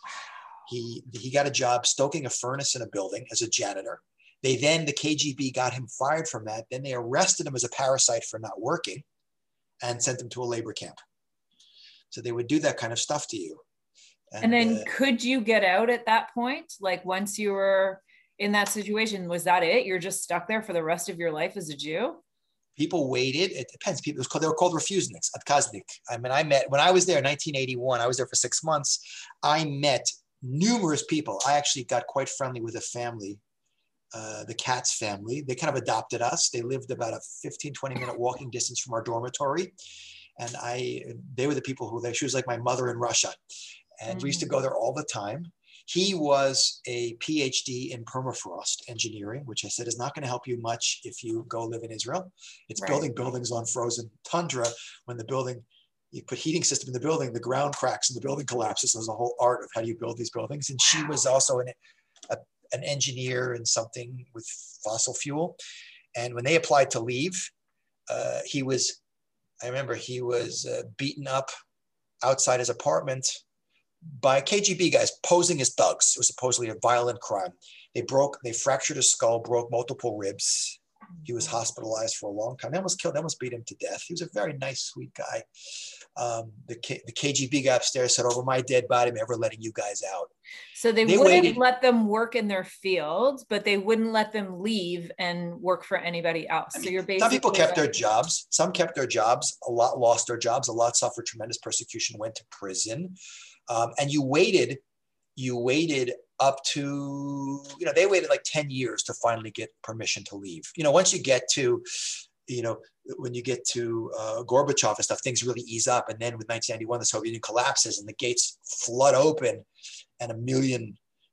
He, he got a job stoking a furnace in a building as a janitor. They then, the K G B got him fired from that. Then they arrested him as a parasite for not working and sent them to a labor camp. So they would do that kind of stuff to you. And, and then uh, could you get out at that point? Like once you were in that situation, was that it? You're just stuck there for the rest of your life as a Jew? People waited, it depends. People, it was called, they were called refuseniks, atkaznik. I mean, I met, when I was there in nineteen eighty-one, I was there for six months. I met numerous people. I actually got quite friendly with a family, Uh, the Katz family. They kind of adopted us. They lived about a fifteen, twenty minute walking distance from our dormitory. And I, they were the people who, they, she was like my mother in Russia. And mm-hmm. we used to go there all the time. He was a PhD in permafrost engineering, which I said is not going to help you much if you go live in Israel. It's right. building buildings on frozen tundra. When the building, you put heating system in the building, the ground cracks and the building collapses. There's a whole art of how do you build these buildings. And she was also in a an engineer and something with fossil fuel. And when they applied to leave, uh, he was, I remember he was uh, beaten up outside his apartment by K G B guys posing as thugs. It was supposedly a violent crime. They broke, they fractured his skull, broke multiple ribs. He was hospitalized for a long time. They almost killed, they almost beat him to death. He was a very nice, sweet guy. Um, the, K, the K G B guy upstairs said, over my dead body, I'm never letting you guys out. So they, they wouldn't waited. let them work in their fields, but they wouldn't let them leave and work for anybody else. I mean, so you're basically- Some people kept their jobs. Some kept their jobs. A lot lost their jobs. A lot suffered tremendous persecution, went to prison. Um, and you waited, you waited up to, you know, they waited like ten years to finally get permission to leave. You know, once you get to, you know, when you get to uh, Gorbachev and stuff, things really ease up. And then with nineteen ninety-one, the Soviet Union collapses and the gates flood open and a million,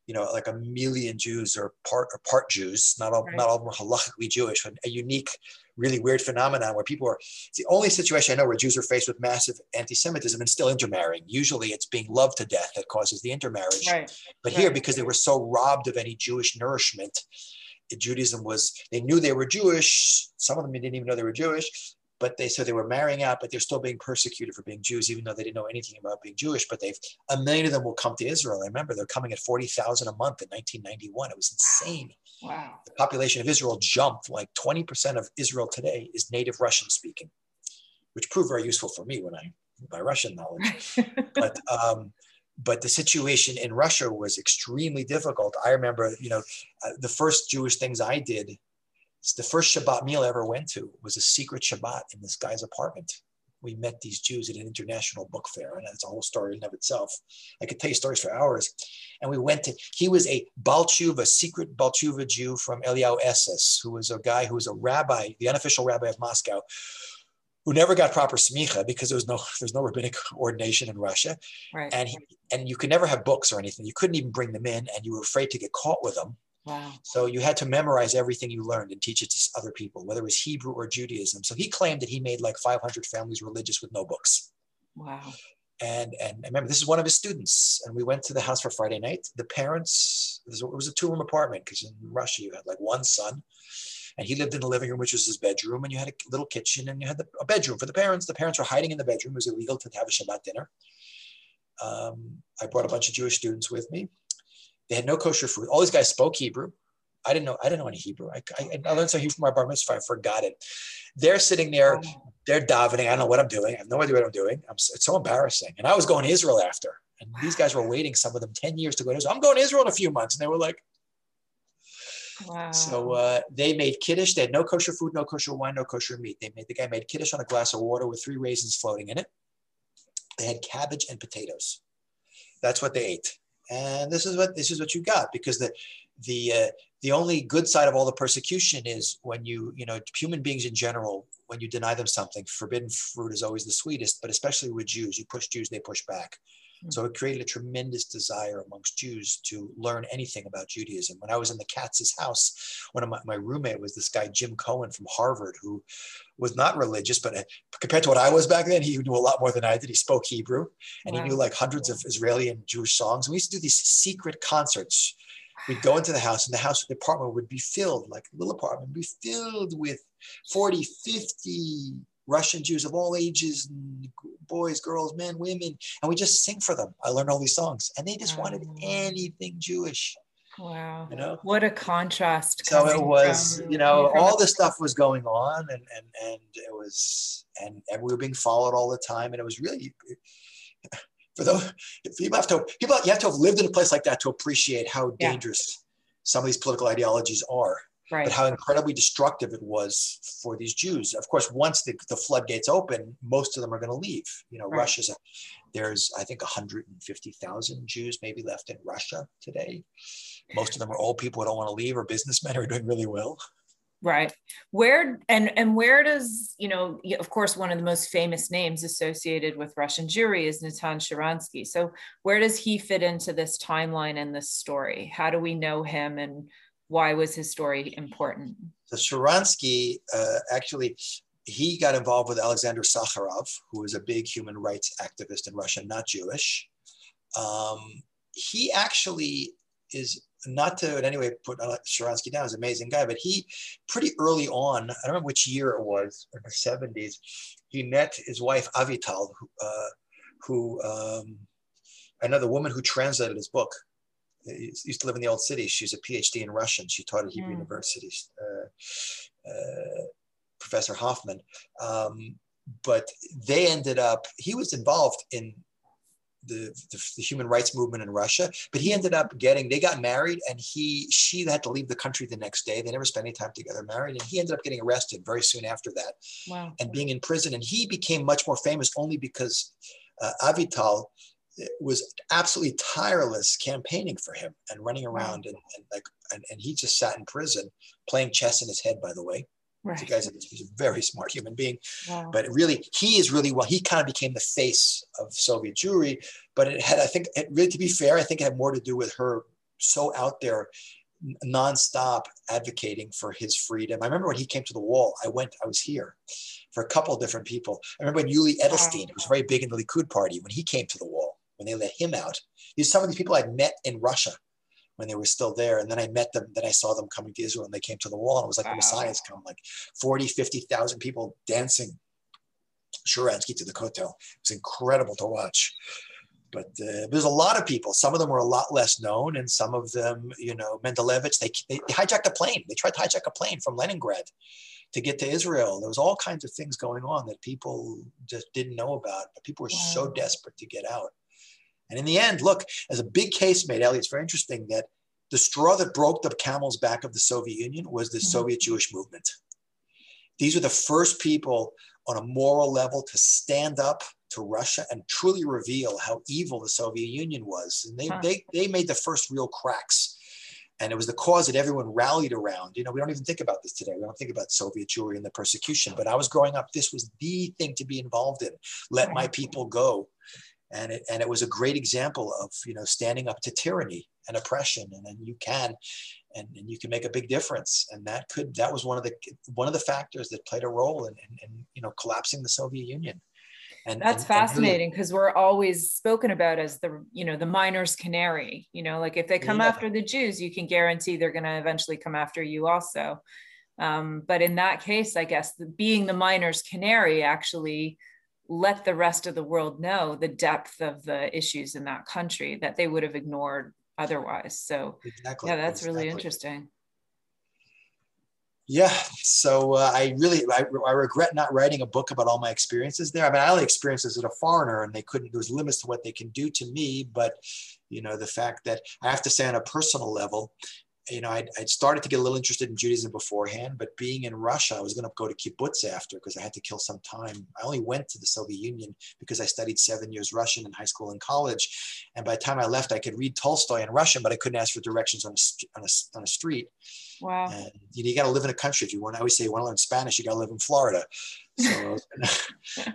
you know, like a million Jews or part or part Jews, not all, right. not all of them are halachically Jewish, a unique, really weird phenomenon where people are, it's the only situation I know where Jews are faced with massive anti-Semitism and still intermarrying. Usually it's being loved to death that causes the intermarriage. Right. But right. here, because they were so robbed of any Jewish nourishment, Judaism was, they knew they were Jewish. Some of them didn't even know they were Jewish, but they said so they were marrying out, but they're still being persecuted for being Jews, even though they didn't know anything about being Jewish. But they've, a million of them will come to Israel. I remember they're coming at forty thousand a month in nineteen ninety-one. It was insane. Wow. The population of Israel jumped, like twenty percent of Israel today is native Russian speaking, which proved very useful for me when I, my Russian knowledge. but, um, But the situation in Russia was extremely difficult. I remember, you know, uh, the first Jewish things I did, the first Shabbat meal I ever went to was a secret Shabbat in this guy's apartment. We met these Jews at an international book fair, and that's a whole story in and of itself. I could tell you stories for hours. And we went to, he was a Baal Tshuva, secret Baal Tshuva Jew from Eliyahu Esses, who was a guy who was a rabbi, the unofficial rabbi of Moscow, who never got proper smicha because there was no there's no rabbinic ordination in Russia, right. and he, and you could never have books or anything. You couldn't even bring them in, and you were afraid to get caught with them. Wow! So you had to memorize everything you learned and teach it to other people, whether it was Hebrew or Judaism. So he claimed that he made like five hundred families religious with no books. Wow! And and I remember this is one of his students, and we went to the house for Friday night. The parents, it was a two room apartment because in Russia you had like one son. And he lived in the living room, which was his bedroom. And you had a little kitchen and you had the, a bedroom for the parents. The parents were hiding in the bedroom. It was illegal to have a Shabbat dinner. Um, I brought a bunch of Jewish students with me. They had no kosher food. All these guys spoke Hebrew. I didn't know, I didn't know any Hebrew. I, I, I learned some Hebrew from my bar mitzvah. I forgot it. They're sitting there, they're davening. I don't know what I'm doing. I have no idea what I'm doing. I'm, it's so embarrassing. And I was going to Israel after. And these guys were waiting, some of them ten years to go to Israel. I'm going to Israel in a few months. And they were like, wow. So uh, they made kiddush. They had no kosher food, no kosher wine, no kosher meat. They made, the guy made kiddush on a glass of water with three raisins floating in it. They had cabbage and potatoes. That's what they ate. And this is what, this is what you got, because the, the, uh, the only good side of all the persecution is when you, you know, human beings in general, when you deny them something, forbidden fruit is always the sweetest, but especially with Jews, you push Jews, they push back. Mm-hmm. So it created a tremendous desire amongst Jews to learn anything about Judaism. When I was in the Katz's house, one of my, my roommate was this guy, Jim Cohen from Harvard, who was not religious, but compared to what I was back then, he knew a lot more than I did. He spoke Hebrew and wow. he knew like hundreds of Israeli and Jewish songs. And we used to do these secret concerts. We'd go into the house and the house, the apartment would be filled, like a little apartment, would be filled with forty, fifty Russian Jews of all ages, boys, girls, men, women, and we just sing for them. I learned all these songs and they just wow. wanted anything Jewish. Wow. You know? What a contrast. So it was, from, you know, all this stuff was going on and, and, and it was, and, and we were being followed all the time. And it was really, for those, people have to, people, you have to have lived in a place like that to appreciate how yeah. dangerous some of these political ideologies are. Right. But how incredibly destructive it was for these Jews. Of course, once the, the floodgates open, most of them are going to leave. You know, right. Russia's, a, there's, I think, one hundred fifty thousand Jews maybe left in Russia today. Most of them are old people who don't want to leave, or businessmen who are doing really well. Right. Where, and, and where does, you know, of course, one of the most famous names associated with Russian Jewry is Natan Sharansky. So where does he fit into this timeline and this story? How do we know him, and why was his story important? So Sharansky, uh, actually, he got involved with Alexander Sakharov, who was a big human rights activist in Russia, not Jewish. Um, he actually is, not to in any way put Sharansky down, he's an amazing guy, but he pretty early on, I don't remember which year it was, in the seventies, he met his wife Avital, who, uh, who um, another woman who translated his book. Used to live in the old city. She's a PhD in Russian. She taught at Hebrew mm. University, uh, uh, Professor Hoffman. Um, but they ended up, he was involved in the, the, the human rights movement in Russia, but he ended up getting, they got married and he, she had to leave the country the next day. They never spent any time together married. And he ended up getting arrested very soon after that wow. and being in prison. And he became much more famous only because uh, Avital was absolutely tireless campaigning for him and running around wow. and, and like and, and he just sat in prison playing chess in his head, by the way. Right. The guy's he's a very smart human being. Wow. But really he is really well, he kind of became the face of Soviet Jewry. But it had, I think it really, to be fair, I think it had more to do with her so out there nonstop advocating for his freedom. I remember when he came to the wall, I went, I was here for a couple of different people. I remember when Yuli Edelstein, wow. who was very big in the Likud party, when he came to the wall. When they let him out, these some of these people I'd met in Russia when they were still there. And then I met them, then I saw them coming to Israel and they came to the wall and it was like wow. the Messiah's come, like forty, fifty thousand people dancing Sharansky to the Kotel. It was incredible to watch. But uh, there's a lot of people. Some of them were a lot less known, and some of them, you know, Mendelevich, they, they hijacked a plane. They tried to hijack a plane from Leningrad to get to Israel. There was all kinds of things going on that people just didn't know about, but people were wow. so desperate to get out. And in the end, look, as a big case made, Ellie, it's very interesting that the straw that broke the camel's back of the Soviet Union was the mm-hmm. Soviet Jewish movement. These were the first people on a moral level to stand up to Russia and truly reveal how evil the Soviet Union was. And they, huh. they, they made the first real cracks. And it was the cause that everyone rallied around. You know, we don't even think about this today. We don't think about Soviet Jewry and the persecution. But I was growing up, this was the thing to be involved in. Let my people go. And it, and it was a great example of, you know, standing up to tyranny and oppression, and then you can, and, and you can make a big difference. And that could, that was one of the, one of the factors that played a role in, in, in you know, collapsing the Soviet Union. And that's and, fascinating, because we're always spoken about as the, you know, the miner's canary, you know, like if they come yeah. after the Jews, you can guarantee they're going to eventually come after you also. Um, but in that case, I guess the, being the miner's canary actually let the rest of the world know the depth of the issues in that country that they would have ignored otherwise. So exactly. yeah, that's exactly. really interesting. Yeah, so uh, I really, I, I regret not writing a book about all my experiences there. I mean, I only experienced this as a foreigner, and they couldn't, there's limits to what they can do to me, but, you know, the fact that I have to say on a personal level, you know, I'd, I'd started to get a little interested in Judaism beforehand, but being in Russia, I was going to go to kibbutz after because I had to kill some time. I only went to the Soviet Union because I studied seven years Russian in high school and college. And by the time I left, I could read Tolstoy in Russian, but I couldn't ask for directions on a, on a, on a street. Wow. And, you know, you got to live in a country. If you want, I always say, you want to learn Spanish, you got to live in Florida. So,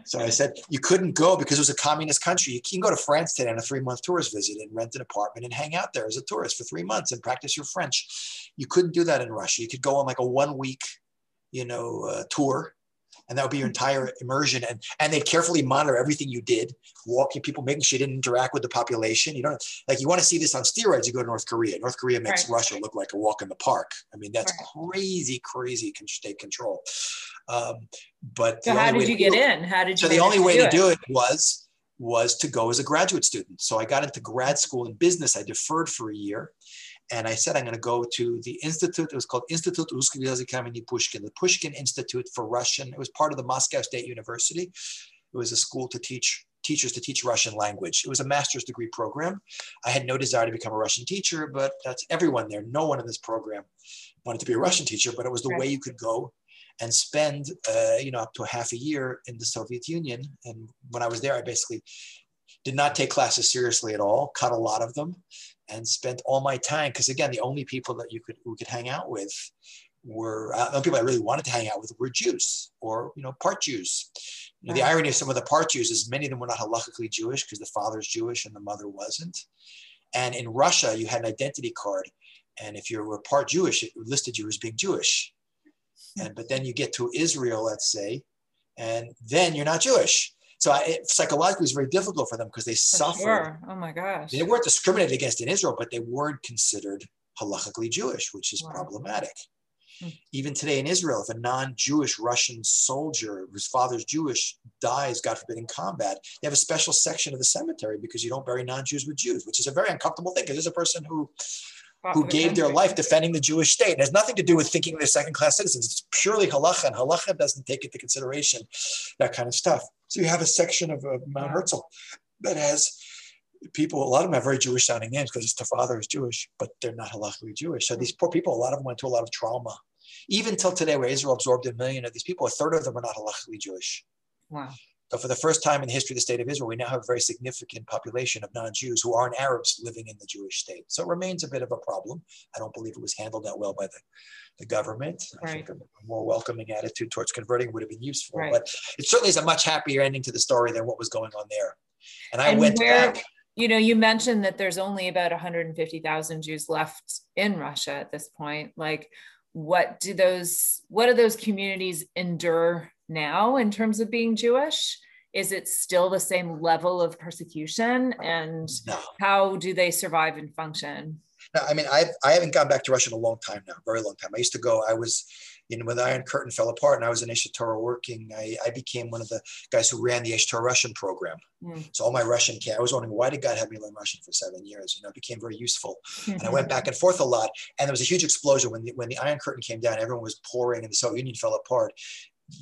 so I said, you couldn't go because it was a communist country. You can go to France today on a three-month tourist visit and rent an apartment and hang out there as a tourist for three months and practice your French. You couldn't do that in Russia. You could go on like a one-week, you know, uh, tour, and that would be your entire immersion. And, and they'd carefully monitor everything you did, walking people, making sure you didn't interact with the population. You don't, like, you want to see this on steroids, you go to North Korea. North Korea makes right. Russia look like a walk in the park. I mean, that's right. crazy, crazy state control. Um, but so how did you get in? How did you? So the only way to do it was, was to go as a graduate student. So I got into grad school in business. I deferred for a year. And I said, I'm going to go to the institute. It was called Institute Ruskoye Yazid Kameny Pushkin, the Pushkin Institute for Russian. It was part of the Moscow State University. It was a school to teach teachers to teach Russian language. It was a master's degree program. I had no desire to become a Russian teacher, but that's everyone there. No one in this program wanted to be a Russian teacher, but it was the right. way you could go and spend, uh, you know, up to a half a year in the Soviet Union. And when I was there, I basically did not take classes seriously at all, cut a lot of them, and spent all my time, because again, the only people that you could who could hang out with were, uh, the only people I really wanted to hang out with were Jews, or, you know, part Jews. You know, the irony of some of the part Jews is many of them were not halakhically Jewish because the father's Jewish and the mother wasn't. And in Russia, you had an identity card. And if you were part Jewish, it listed you as being Jewish. And, but then you get to Israel, let's say, and then you're not Jewish. So I, it, psychologically, it's very difficult for them because they suffered. Sure. Oh my gosh! They weren't discriminated against in Israel, but they weren't considered halakhically Jewish, which is wow. problematic. Hmm. Even today in Israel, if a non-Jewish Russian soldier whose father's Jewish dies, God forbid, in combat, they have a special section of the cemetery because you don't bury non-Jews with Jews, which is a very uncomfortable thing because there's a person who. who gave their life defending the Jewish state. It has nothing to do with thinking they're second-class citizens. It's purely halacha, and halacha doesn't take into consideration that kind of stuff. So you have a section of uh, Mount Herzl that has people, a lot of them have very Jewish-sounding names because the father is Jewish, but they're not halachically Jewish. So these poor people, a lot of them went to a lot of trauma. Even till today, where Israel absorbed a million of these people, a third of them are not halachically Jewish. Wow. So for the first time in the history of the state of Israel, we now have a very significant population of non-Jews who aren't Arabs living in the Jewish state. So it remains a bit of a problem. I don't believe it was handled that well by the, the government. Right. I think a more welcoming attitude towards converting would have been useful. Right. But it certainly is a much happier ending to the story than what was going on there. And I and went where, back. You know, you mentioned that there's only about one hundred fifty thousand Jews left in Russia at this point. Like, what do those, what do those communities endure now in terms of being Jewish? Is it still the same level of persecution? And no. how do they survive and function? No, I mean, I've, I haven't gone back to Russia in a long time now, very long time. I used to go, I was, you know, when the Iron Curtain fell apart and I was in Eish HaTorah working, I, I became one of the guys who ran the Eish HaTorah Russian program. Mm. So all my Russian, I was wondering, why did God have me learn Russian for seven years? You know, it became very useful. Mm-hmm. And I went back and forth a lot. And there was a huge explosion when the, when the Iron Curtain came down, everyone was pouring and the Soviet Union fell apart.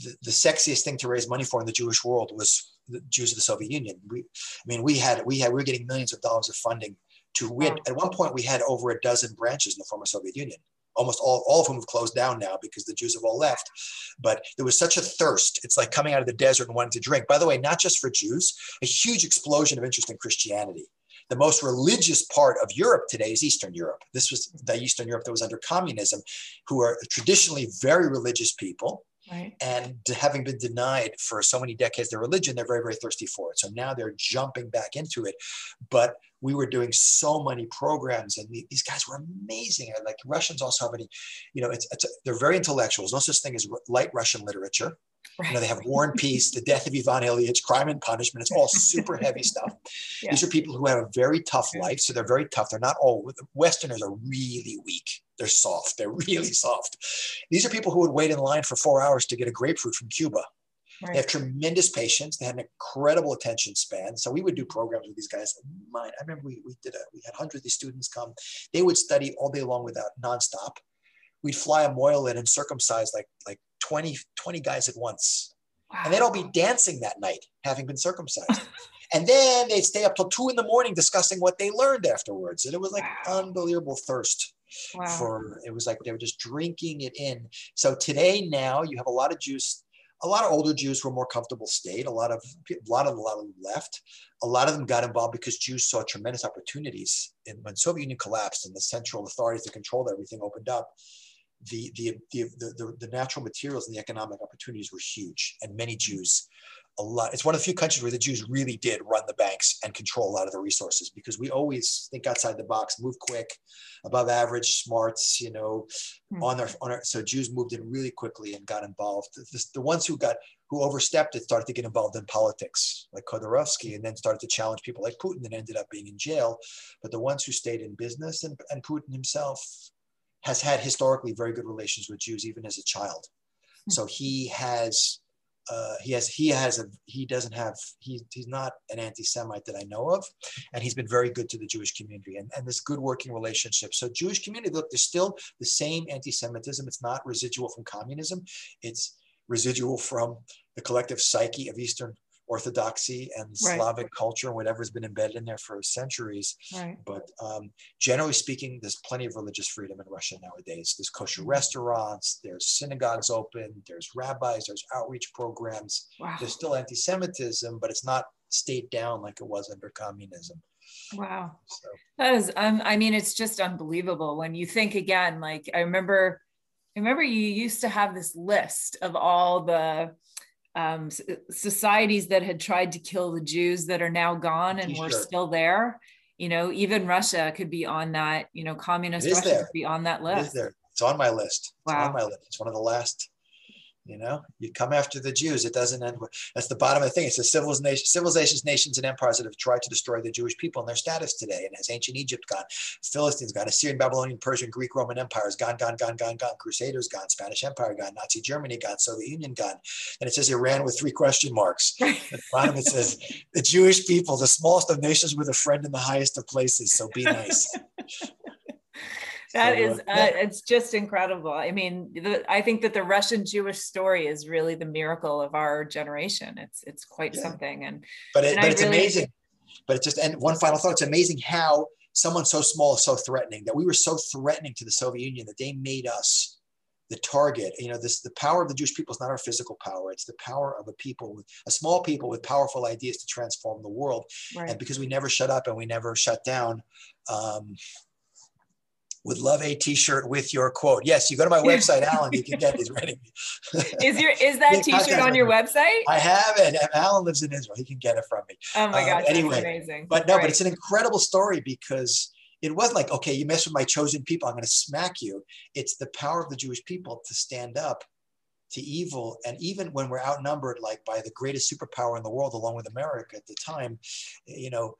The, the sexiest thing to raise money for in the Jewish world was the Jews of the Soviet Union. We, I mean, we had, we had, we were getting millions of dollars of funding to win. At one point we had over a dozen branches in the former Soviet Union, almost all, all of whom have closed down now because the Jews have all left. But there was such a thirst. It's like coming out of the desert and wanting to drink. By the way, not just for Jews, a huge explosion of interest in Christianity. The most religious part of Europe today is Eastern Europe. This was the Eastern Europe that was under communism, who are traditionally very religious people. Right. And having been denied for so many decades their religion, they're very, very thirsty for it. So now they're jumping back into it. But we were doing so many programs, and these guys were amazing. Like, Russians also have any, you know, it's, it's they're very intellectuals. No such thing as light Russian literature. Right. You know, they have War and Peace, The Death of Ivan Ilyich, Crime and Punishment. It's all super heavy stuff. Yeah. These are people who have a very tough life. So they're very tough. They're not all, Westerners are really weak. They're soft. They're really soft. These are people who would wait in line for four hours to get a grapefruit from Cuba. Right. They have tremendous patience. They had an incredible attention span. So we would do programs with these guys. Mine, I remember we, we did a, we had hundreds of students come. They would study all day long without nonstop. We'd fly a moil in and circumcise like, like twenty, twenty guys at once. Wow. And they'd all be dancing that night, having been circumcised. And then they'd stay up till two in the morning discussing what they learned afterwards. And it was like wow. unbelievable thirst. Wow. For, it was like they were just drinking it in. So today now you have a lot of Jews, a lot of older Jews who are more comfortable stayed. A lot of a lot of a lot of them left. A lot of them got involved because Jews saw tremendous opportunities. And when the Soviet Union collapsed and the central authorities that controlled everything opened up, the the the the, the natural materials and the economic opportunities were huge. And many Jews, a lot. It's one of the few countries where the Jews really did run the banks and control a lot of the resources, because we always think outside the box, move quick, above average, smarts, you know, mm-hmm. on their, on our, so Jews moved in really quickly and got involved. The, the ones who got, who overstepped it started to get involved in politics, like Khodorovsky, and then started to challenge people like Putin and ended up being in jail. But the ones who stayed in business, and, and Putin himself has had historically very good relations with Jews, even as a child. Mm-hmm. So he has, Uh, he has, he has, a, he doesn't have, he, he's not an anti-Semite that I know of. And he's been very good to the Jewish community, and, and this good working relationship. So Jewish community, look, there's still the same anti-Semitism. It's not residual from communism. It's residual from the collective psyche of Eastern Orthodoxy and right. Slavic culture and whatever's been embedded in there for centuries. Right. But um, generally speaking, there's plenty of religious freedom in Russia nowadays. There's kosher restaurants, there's synagogues open, there's rabbis, there's outreach programs. Wow. There's still anti-Semitism, but it's not stayed down like it was under communism. Wow. So. That is, um, I mean, it's just unbelievable when you think again, like I remember, I remember you used to have this list of all the Um, societies that had tried to kill the Jews that are now gone and were sure. still there. You know, even Russia could be on that, you know, communist Russia there. Could be on that list. It is there. It's on my list. Wow. It's on my list. It's one of the last, you know, you come after the Jews, it doesn't end with, that's the bottom of the thing. It says civilizations, civilizations, nations, and empires that have tried to destroy the Jewish people and their status today. And has ancient Egypt gone, Philistines gone, Assyrian, Babylonian, Persian, Greek, Roman empires gone, gone, gone, gone, gone, Crusaders gone, Spanish Empire gone, Nazi Germany gone, Soviet Union gone. And it says Iran with three question marks. At the bottom it says, the Jewish people, the smallest of nations with a friend in the highest of places. So be nice. That is, uh, it's just incredible. I mean, the, I think that the Russian Jewish story is really the miracle of our generation. It's it's quite yeah. something. And But, it, and but it's really amazing. But it's just, and one final thought, it's amazing how someone so small is so threatening, that we were so threatening to the Soviet Union that they made us the target. You know, this, the power of the Jewish people is not our physical power. It's the power of a people, with, a small people with powerful ideas to transform the world. Right. And because we never shut up and we never shut down, um, would love a t-shirt with your quote. Yes, you go to my website, Alan, you can get these ready. Is your is that t-shirt on your website? I have it. Alan lives in Israel. He can get it from me. Oh my gosh, um, anyway, that's amazing. But no, right. but it's an incredible story, because it wasn't like, okay, you mess with my chosen people, I'm going to smack you. It's the power of the Jewish people to stand up to evil. And even when we're outnumbered, like by the greatest superpower in the world, along with America at the time, you know,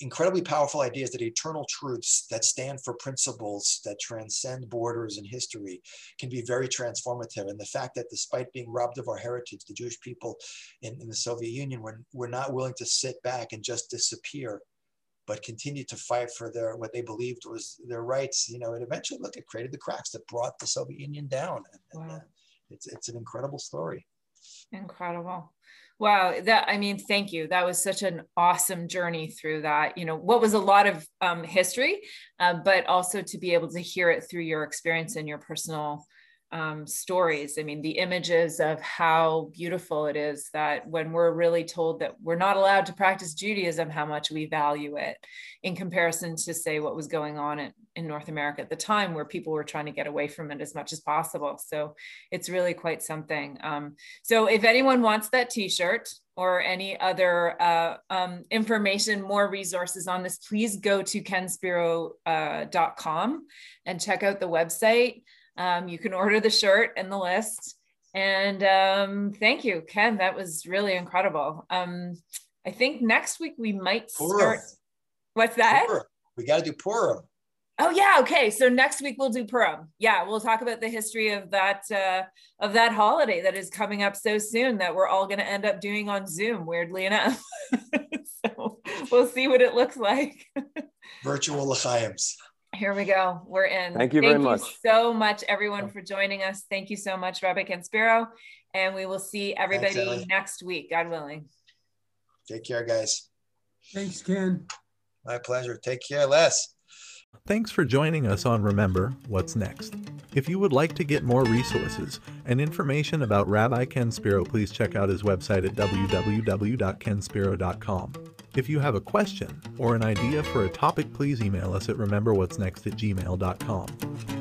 incredibly powerful ideas that eternal truths that stand for principles that transcend borders and history can be very transformative. And the fact that despite being robbed of our heritage, the Jewish people in, in the Soviet Union, we're, we're not willing to sit back and just disappear, but continued to fight for their, what they believed was their rights. You know, it eventually, look, it created the cracks that brought the Soviet Union down. And, wow. and, uh, It's, it's an incredible story. Incredible. Wow. That, I mean, thank you. That was such an awesome journey through that, you know, what was a lot of um, history, uh, but also to be able to hear it through your experience and your personal um, stories. I mean, the images of how beautiful it is that when we're really told that we're not allowed to practice Judaism, how much we value it in comparison to, say, what was going on in, in North America at the time, where people were trying to get away from it as much as possible. So it's really quite something. Um, so if anyone wants that t-shirt or any other uh, um, information, more resources on this, please go to ken spiro dot com and check out the website. Um, you can order the shirt and the list, And um, thank you, Ken. That was really incredible. Um, I think next week we might Purim. start. What's that? Purim. We got to do Purim. Oh yeah, okay. So next week we'll do Purim. Yeah, we'll talk about the history of that uh, of that holiday that is coming up so soon that we're all going to end up doing on Zoom, weirdly enough. So we'll see what it looks like. Virtual l'chaims. Here we go. We're in. Thank you very much. Thank you so much, everyone, for joining us. Thank you so much, Rabbi Ken Spiro, and we will see everybody Thanks, next week, God willing. Take care, guys. Thanks, Ken. My pleasure. Take care, Les. Thanks for joining us on Remember What's Next. If you would like to get more resources and information about Rabbi Ken Spiro, please check out his website at w w w dot ken spiro dot com. If you have a question or an idea for a topic, please email us at rememberwhatsnext at gmail dot com.